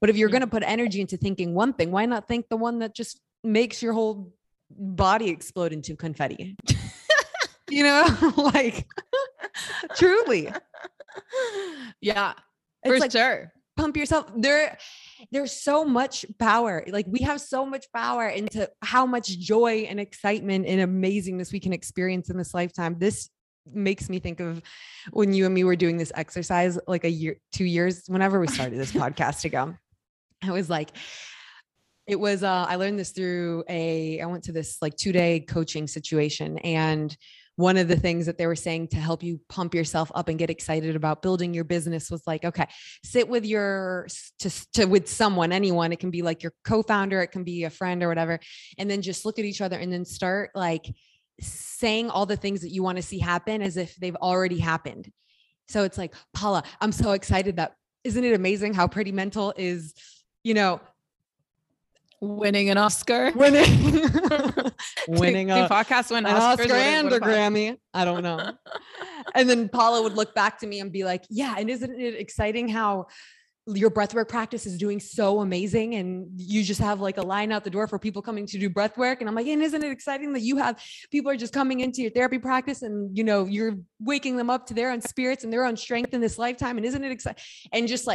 But if you're going to put energy into thinking one thing, why not think the one that just makes your whole body explode into confetti? Truly. Yeah, sure. Pump yourself. There's so much power. We have so much power into how much joy and excitement and amazingness we can experience in this lifetime. This makes me think of when you and me were doing this exercise, 2 years, whenever we started this podcast ago. I was like, it was, I learned this through I went to this 2-day coaching situation, and one of the things that they were saying to help you pump yourself up and get excited about building your business was okay, sit with with someone, anyone. It can be your co-founder, it can be a friend or whatever. And then just look at each other and then start saying all the things that you want to see happen as if they've already happened. So it's Paula, I'm so excited that, isn't it amazing how Pretty Mental is, winning an Oscar, winning a podcast, win an Oscar and a Grammy. I don't know. And then Paula would look back to me and be like, yeah. And isn't it exciting how your breathwork practice is doing so amazing? And you just have a line out the door for people coming to do breathwork. And I'm like, and isn't it exciting that you have people are just coming into your therapy practice and, you're waking them up to their own spirits and their own strength in this lifetime. And isn't it exciting? And just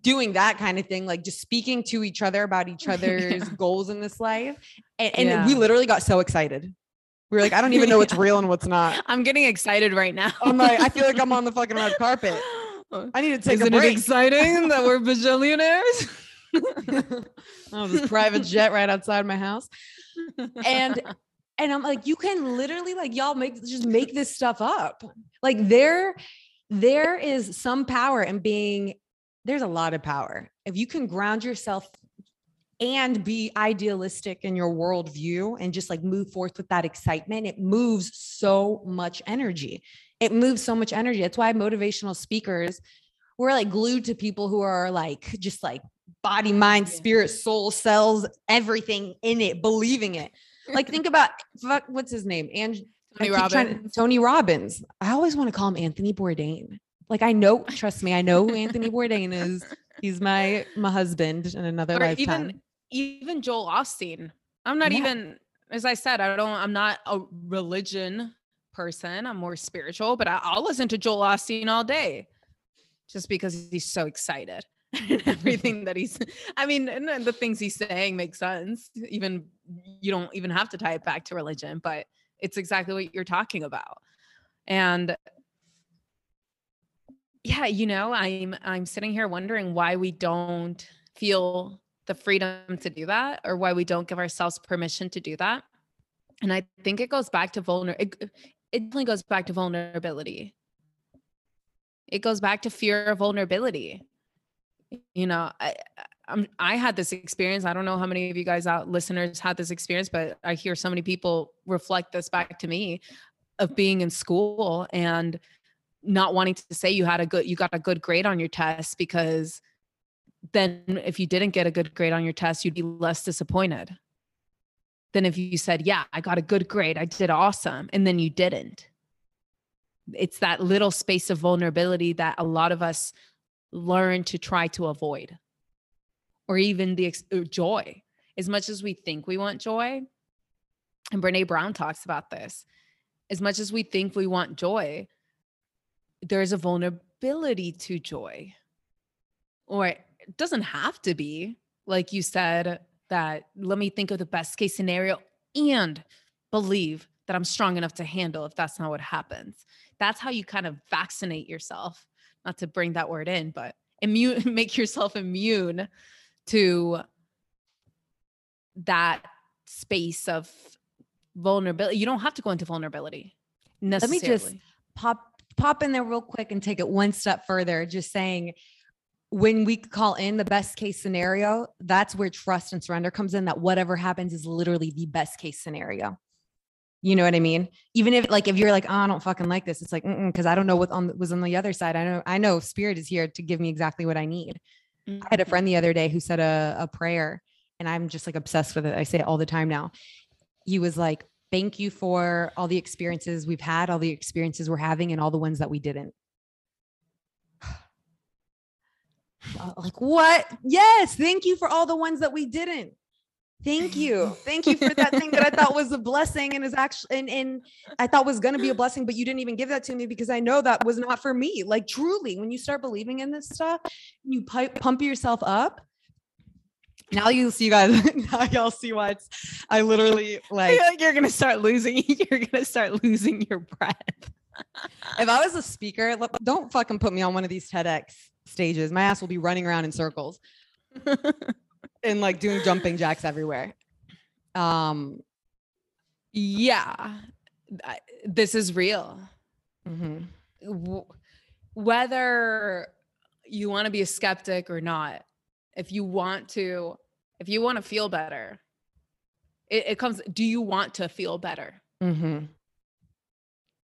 doing that kind of thing, just speaking to each other about each other's goals in this life. And we literally got so excited. We were I don't even know what's real and what's not. I'm getting excited right now. I'm I feel I'm on the fucking red carpet. I need to take a break. Isn't it exciting that we're bajillionaires? Oh, this private jet right outside my house. And I'm you can literally y'all make this stuff up. There is some power in being. There's a lot of power. If you can ground yourself and be idealistic in your worldview and just move forth with that excitement, it moves so much energy. That's why motivational speakers, we're glued to people who are just body, mind, spirit, soul, cells, everything in it, believing it. Think about what's his name? Tony Robbins. I always want to call him Anthony Bourdain. Trust me, I know who Anthony Bourdain is. He's my husband in another lifetime. Even Joel Osteen. I'm not even, as I said, I'm not a religion person. I'm more spiritual, but I'll listen to Joel Osteen all day just because he's so excited. Everything that and the things he's saying make sense. Even you don't even have to tie it back to religion, but It's exactly what you're talking about. And yeah, you know, I'm sitting here wondering why we don't feel the freedom to do that, or why we don't give ourselves permission to do that. And I think it goes back to it definitely goes back to vulnerability. It goes back to fear of vulnerability. You know, I had this experience. I don't know how many of you guys out listeners had this experience, but I hear so many people reflect this back to me, of being in school and not wanting to say you got a good grade on your test, because then if you didn't get a good grade on your test, you'd be less disappointed than if you said, yeah, I got a good grade, I did awesome, and then you didn't. It's that little space of vulnerability that a lot of us learn to try to avoid, or even the joy. As much as we think we want joy, and Brené Brown talks about this, as much as we think we want joy, there's a vulnerability to joy. Or it doesn't have to be, like you said, that let me think of the best case scenario and believe that I'm strong enough to handle if that's not what happens. That's how you kind of vaccinate yourself, not to bring that word in, but make yourself immune to that space of vulnerability. You don't have to go into vulnerability necessarily. Let me just pop in there real quick and take it one step further. Just saying, when we call in the best case scenario, that's where trust and surrender comes in, that whatever happens is literally the best case scenario. You know what I mean? Even if you're like, oh, I don't fucking like this. It's like, because I don't know what was on the other side. I know spirit is here to give me exactly what I need. Mm-hmm. I had a friend the other day who said a prayer, and I'm just like obsessed with it. I say it all the time now. He was like, thank you for all the experiences we've had, all the experiences we're having, and all the ones that we didn't. Like, what? Yes. Thank you for all the ones that we didn't. Thank you. Thank you for that thing that I thought was a blessing and is actually, and I thought was going to be a blessing, but you didn't even give that to me, because I know that was not for me. Like, truly, when you start believing in this stuff, you pump yourself up. Now y'all see why I literally like you're going to start losing your breath. If I was a speaker, don't fucking put me on one of these TEDx stages. My ass will be running around in circles and like doing jumping jacks everywhere. Yeah, this is real. Mm-hmm. Whether you want to be a skeptic or not, if you want to feel better, it comes, do you want to feel better? Mm-hmm.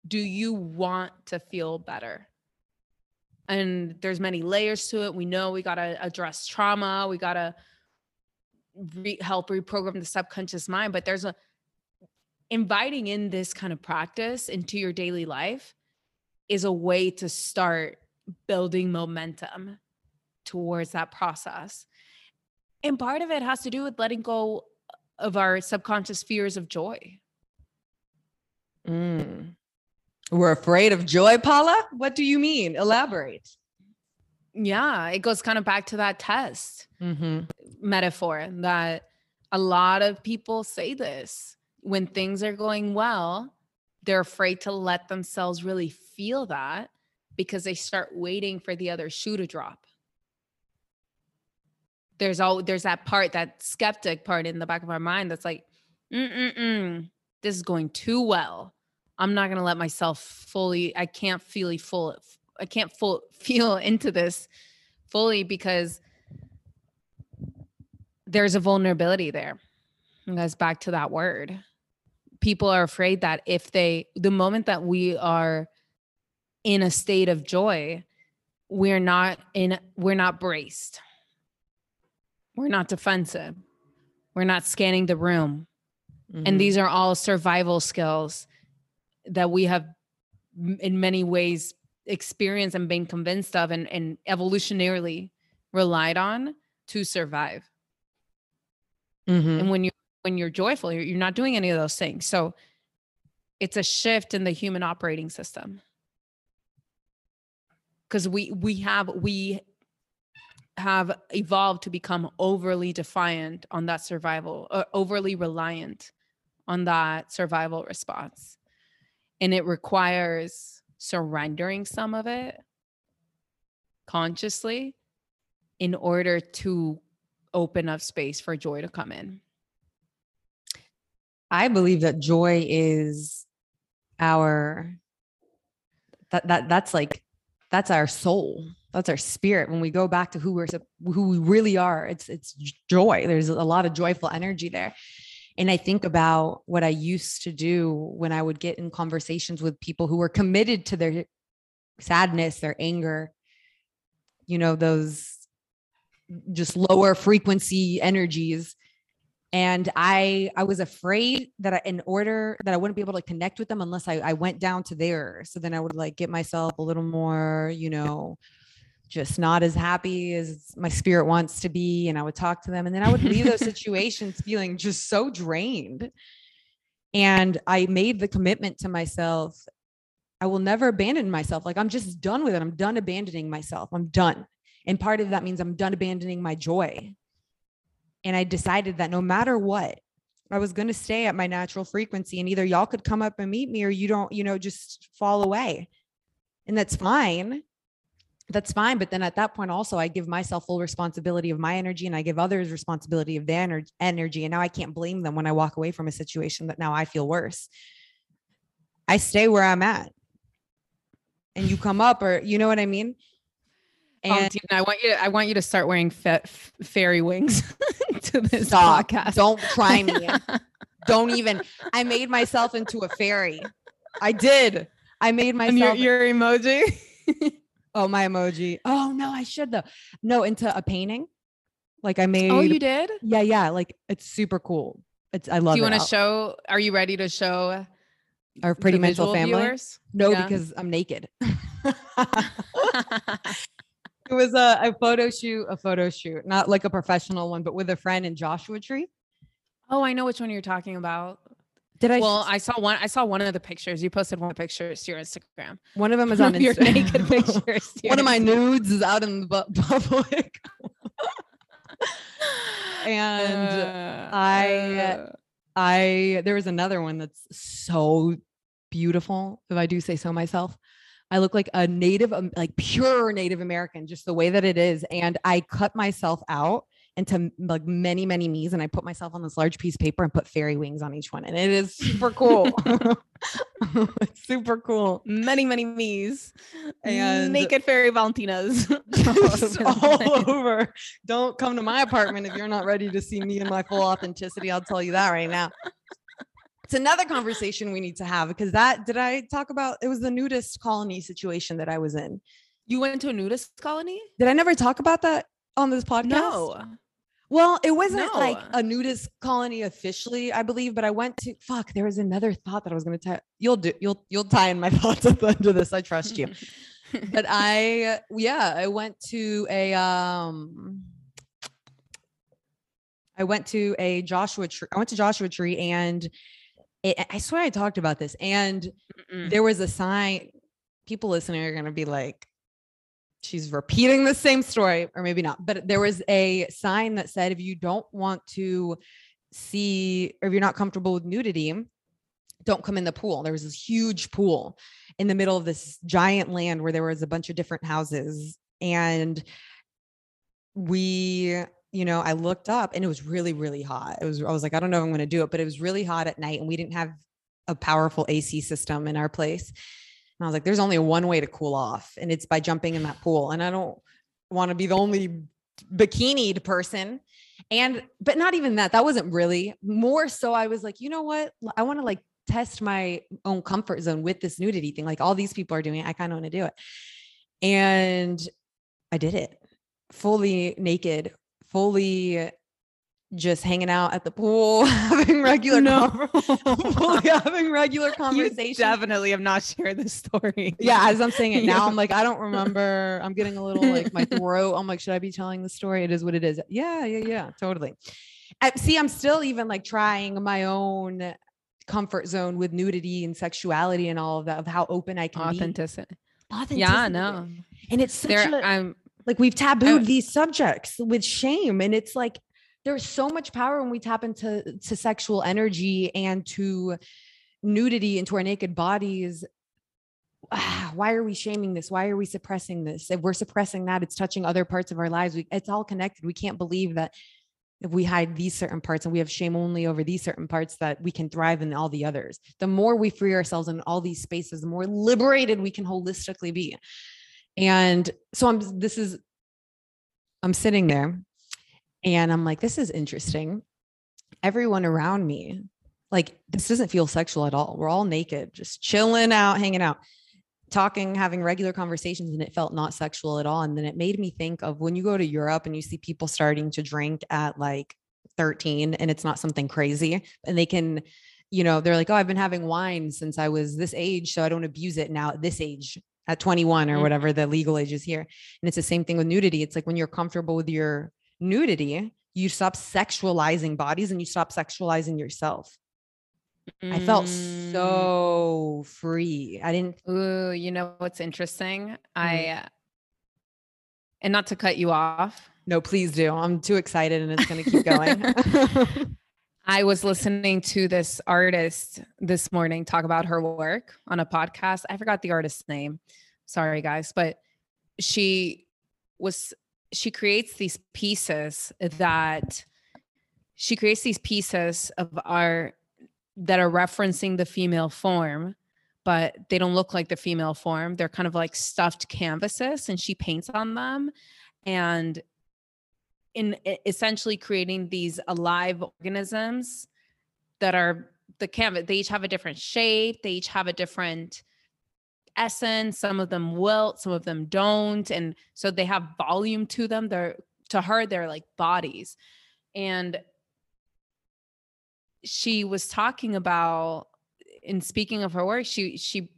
Do you want to feel better? And there's many layers to it. We know we got to address trauma. We got to help reprogram the subconscious mind, but there's inviting in this kind of practice into your daily life is a way to start building momentum towards that process. And part of it has to do with letting go of our subconscious fears of joy. We're afraid of joy, Paula? What do you mean? Elaborate. Yeah, it goes kind of back to that test metaphor that a lot of people say this. When things are going well, they're afraid to let themselves really feel that, because they start waiting for the other shoe to drop. There's that part, that skeptic part in the back of our mind that's like, this is going too well. I'm not going to let myself feel into this fully, because there's a vulnerability there. And that's back to that word. People are afraid that the moment that we are in a state of joy, we're not braced. We're not defensive. We're not scanning the room. Mm-hmm. And these are all survival skills that we have in many ways experienced and been convinced of and evolutionarily relied on to survive. Mm-hmm. And when you're joyful, you're not doing any of those things. So it's a shift in the human operating system. Because we have evolved to become overly defiant on that survival, or overly reliant on that survival response. And it requires surrendering some of it consciously in order to open up space for joy to come in. I believe that joy is our, that's like, that's our soul. That's our spirit. When we go back to who we really are, it's joy. There's a lot of joyful energy there. And I think about what I used to do when I would get in conversations with people who were committed to their sadness, their anger, you know, those just lower frequency energies. And I was afraid that I wouldn't be able to connect with them unless I went down to theirs. So then I would like get myself a little more, you know, just not as happy as my spirit wants to be. And I would talk to them, and then I would leave those situations feeling just so drained. And I made the commitment to myself, I will never abandon myself. Like, I'm just done with it. I'm done abandoning myself. I'm done. And part of that means I'm done abandoning my joy. And I decided that no matter what, I was going to stay at my natural frequency, and either y'all could come up and meet me, or you don't, you know, just fall away. And that's fine. That's fine. But then at that point also, I give myself full responsibility of my energy, and I give others responsibility of their energy. And now I can't blame them when I walk away from a situation that now I feel worse. I stay where I'm at, and you come up, or you know what I mean? And Tina, I want you to start wearing fairy wings to this podcast. Don't try me. Don't even. I made myself into a fairy. I did. I made myself. And your emoji. Oh, my emoji. Oh no, I should though. No, into a painting. Like I made. Oh, you did? Yeah, yeah. Like it's super cool. I love it. Do you want to show? Are you ready to show our Pretty Mental Family? Viewers? No, yeah. Because I'm naked. It was a photo shoot, not like a professional one, but with a friend in Joshua Tree. Oh, I know which one you're talking about. Did I? Well, I saw one of the pictures. You posted one of the pictures to your Instagram. One of them is on Instagram. Your naked pictures. One of my nudes is out in the public. And there was another one that's so beautiful, if I do say so myself. I look like a native, like pure Native American, just the way that it is. And I cut myself out into like many, many me's, and I put myself on this large piece of paper and put fairy wings on each one. And it is super cool. It's super cool. Many, many me's and naked fairy Valentinas all over. Don't come to my apartment if you're not ready to see me in my full authenticity. I'll tell you that right now. It's another conversation we need to have, because I talk about, it was the nudist colony situation that I was in. You went to a nudist colony? Did I never talk about that on this podcast? No. Well, it wasn't like a nudist colony officially, I believe, but I went to, there was another thought that I was going to tie. You'll tie in my thoughts at the end of this. I trust you. But I went to Joshua Tree, and I swear I talked about this, and there was a sign. People listening are going to be like, she's repeating the same story, or maybe not, but there was a sign that said, if you don't want to see, or if you're not comfortable with nudity, don't come in the pool. There was this huge pool in the middle of this giant land where there was a bunch of different houses. And I looked up, and it was really, really hot. I was like, I don't know if I'm going to do it, but it was really hot at night, and we didn't have a powerful AC system in our place. And I was like, there's only one way to cool off, and it's by jumping in that pool. And I don't want to be the only bikinied person. But not even that, that wasn't really more. So I was like, you know what? I want to like test my own comfort zone with this nudity thing. Like all these people are doing it, I kind of want to do it. And I did it fully naked, fully just hanging out at the pool, having regular conversations. You definitely have not shared this story. Yeah. As I'm saying it now, I'm like, I don't remember. I'm getting a little like my throat. I'm like, should I be telling the story? It is what it is. Yeah, totally. I'm still even like trying my own comfort zone with nudity and sexuality and all of that, of how open I can be. Authenticity. Yeah, no. And it's such like we've tabooed these subjects with shame. And it's like, There's so much power when we tap into sexual energy and to nudity, into our naked bodies. Why are we shaming this? Why are we suppressing this? If we're suppressing that, it's touching other parts of our lives. It's all connected. We can't believe that if we hide these certain parts and we have shame only over these certain parts, that we can thrive in all the others. The more we free ourselves in all these spaces, the more liberated we can holistically be. And so I'm sitting there and I'm like, this is interesting. Everyone around me, like, this doesn't feel sexual at all. We're all naked, just chilling out, hanging out, talking, having regular conversations, and it felt not sexual at all. And then it made me think of when you go to Europe and you see people starting to drink at like 13, and it's not something crazy, and they can, you know, they're like, oh, I've been having wine since I was this age, so I don't abuse it now at this age, at 21 or whatever the legal age is here. And it's the same thing with nudity. It's like when you're comfortable with your nudity, you stop sexualizing bodies and you stop sexualizing yourself. I felt so free. I didn't. Ooh, you know what's interesting? And not to cut you off. No, please do. I'm too excited and it's going to keep going. I was listening to this artist this morning talk about her work on a podcast. I forgot the artist's name. Sorry, guys. But she creates these pieces of art that are referencing the female form, but they don't look like the female form. They're kind of like stuffed canvases, and she paints on them, and in essentially creating these alive organisms that are the canvas. They each have a different shape. They each have a different essence. Some of them wilt, some of them don't. And so they have volume to them. To her, they're like bodies. And she was talking about, in speaking of her work, she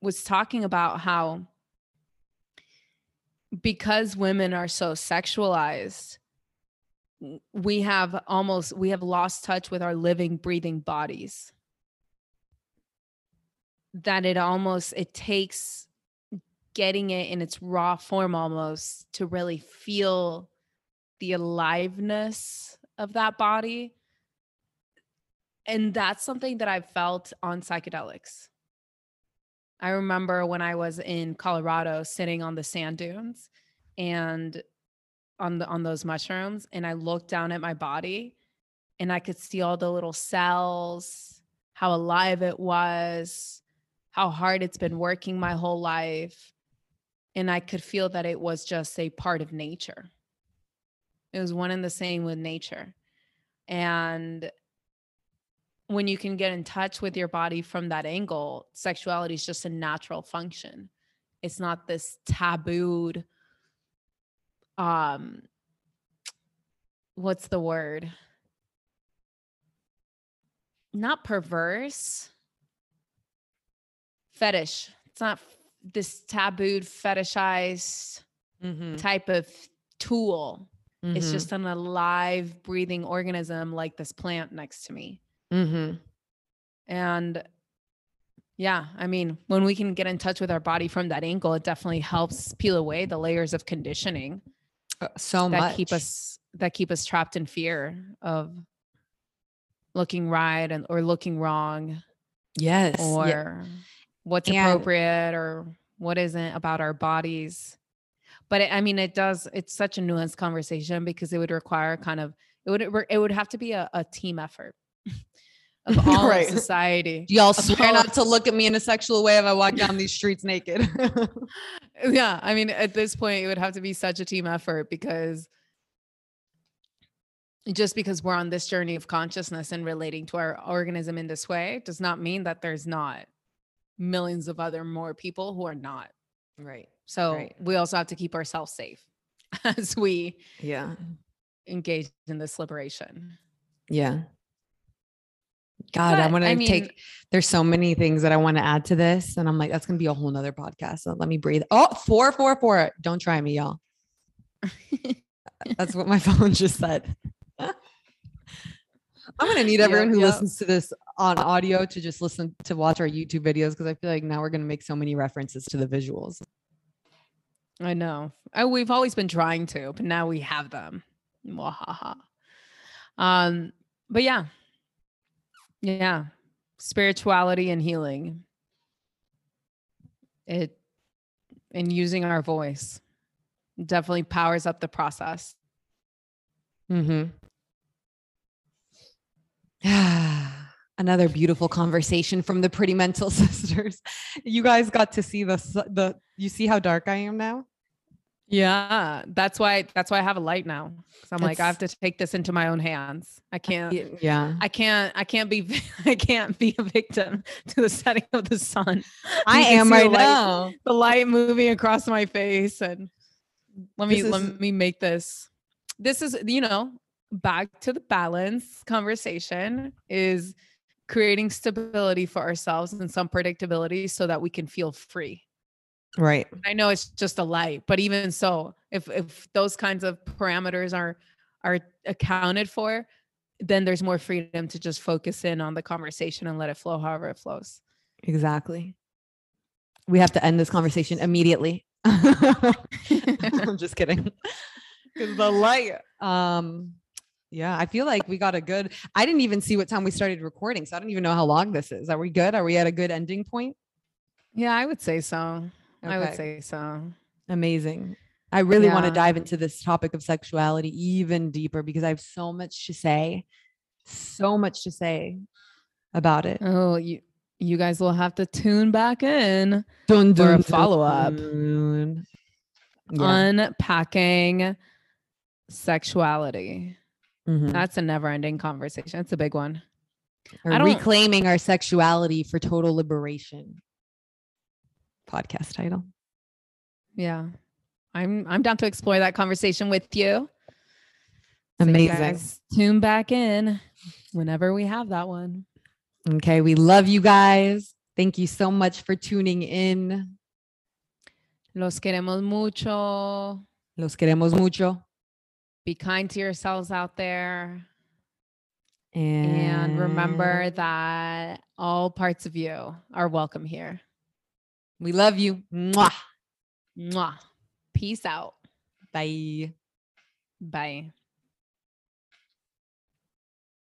was talking about how, because women are so sexualized, we have lost touch with our living, breathing bodies. That it takes getting it in its raw form almost to really feel the aliveness of that body. And that's something that I felt on psychedelics. I remember when I was in Colorado sitting on the sand dunes and on those mushrooms, and I looked down at my body and I could see all the little cells, how alive it was, how hard it's been working my whole life. And I could feel that it was just a part of nature. It was one and the same with nature. And when you can get in touch with your body from that angle, sexuality is just a natural function. It's not this tabooed, what's the word? Not perverse, fetish. It's not this tabooed, fetishized type of tool. Mm-hmm. It's just an alive, breathing organism like this plant next to me. Mm-hmm. And yeah, I mean, when we can get in touch with our body from that angle, it definitely helps peel away the layers of conditioning that keep us trapped in fear of looking right or looking wrong. Yes. Or what's appropriate or what isn't about our bodies. But it's such a nuanced conversation, because it would require it would have to be a team effort. Of all right. Of society. Y'all swear not to look at me in a sexual way if I walk down these streets naked. Yeah. I mean, at this point, it would have to be such a team effort, because just because we're on this journey of consciousness and relating to our organism in this way does not mean that there's not millions of other more people who are not. Right. So we also have to keep ourselves safe as we engage in this liberation. Yeah. God, there's so many things that I want to add to this. And I'm like, that's going to be a whole nother podcast. So let me breathe. Oh, 444. Don't try me, y'all. That's what my phone just said. I'm going to need everyone who listens to this on audio to just watch our YouTube videos. Because I feel like now we're going to make so many references to the visuals. I know. We've always been trying to, but now we have them. Mwahaha. But yeah, spirituality and healing. It and using our voice definitely powers up the process. Another beautiful conversation from the Pretty Mental Sisters. You guys got to see the you see how dark I am now? Yeah. That's why I have a light now. So I'm I have to take this into my own hands. I can't, yeah. I can't be a victim to the setting of the sun. I am right now. The light moving across my face. And let me make this. This is, back to the balance conversation is creating stability for ourselves and some predictability so that we can feel free. Right. I know it's just a light, but even so, if those kinds of parameters are accounted for, then there's more freedom to just focus in on the conversation and let it flow however it flows. Exactly. We have to end this conversation immediately. I'm just kidding. 'Cause the light, yeah, I feel like we got I didn't even see what time we started recording. So I don't even know how long this is. Are we good? Are we at a good ending point? Yeah, I would say so. Okay. I would say so. Amazing. I really want to dive into this topic of sexuality even deeper because I have so much to say about it. Oh, you guys will have to tune back in for a follow-up. Yeah. Unpacking sexuality. That's a never-ending conversation. It's a big one. Reclaiming our sexuality for total liberation. Podcast title. Yeah. I'm down to explore that conversation with you. Amazing. So you guys tune back in whenever we have that one. Okay. We love you guys. Thank you so much for tuning in. Los queremos mucho. Los queremos mucho. Be kind to yourselves out there. And remember that all parts of you are welcome here. We love you. Mwah. Mwah. Peace out. Bye. Bye.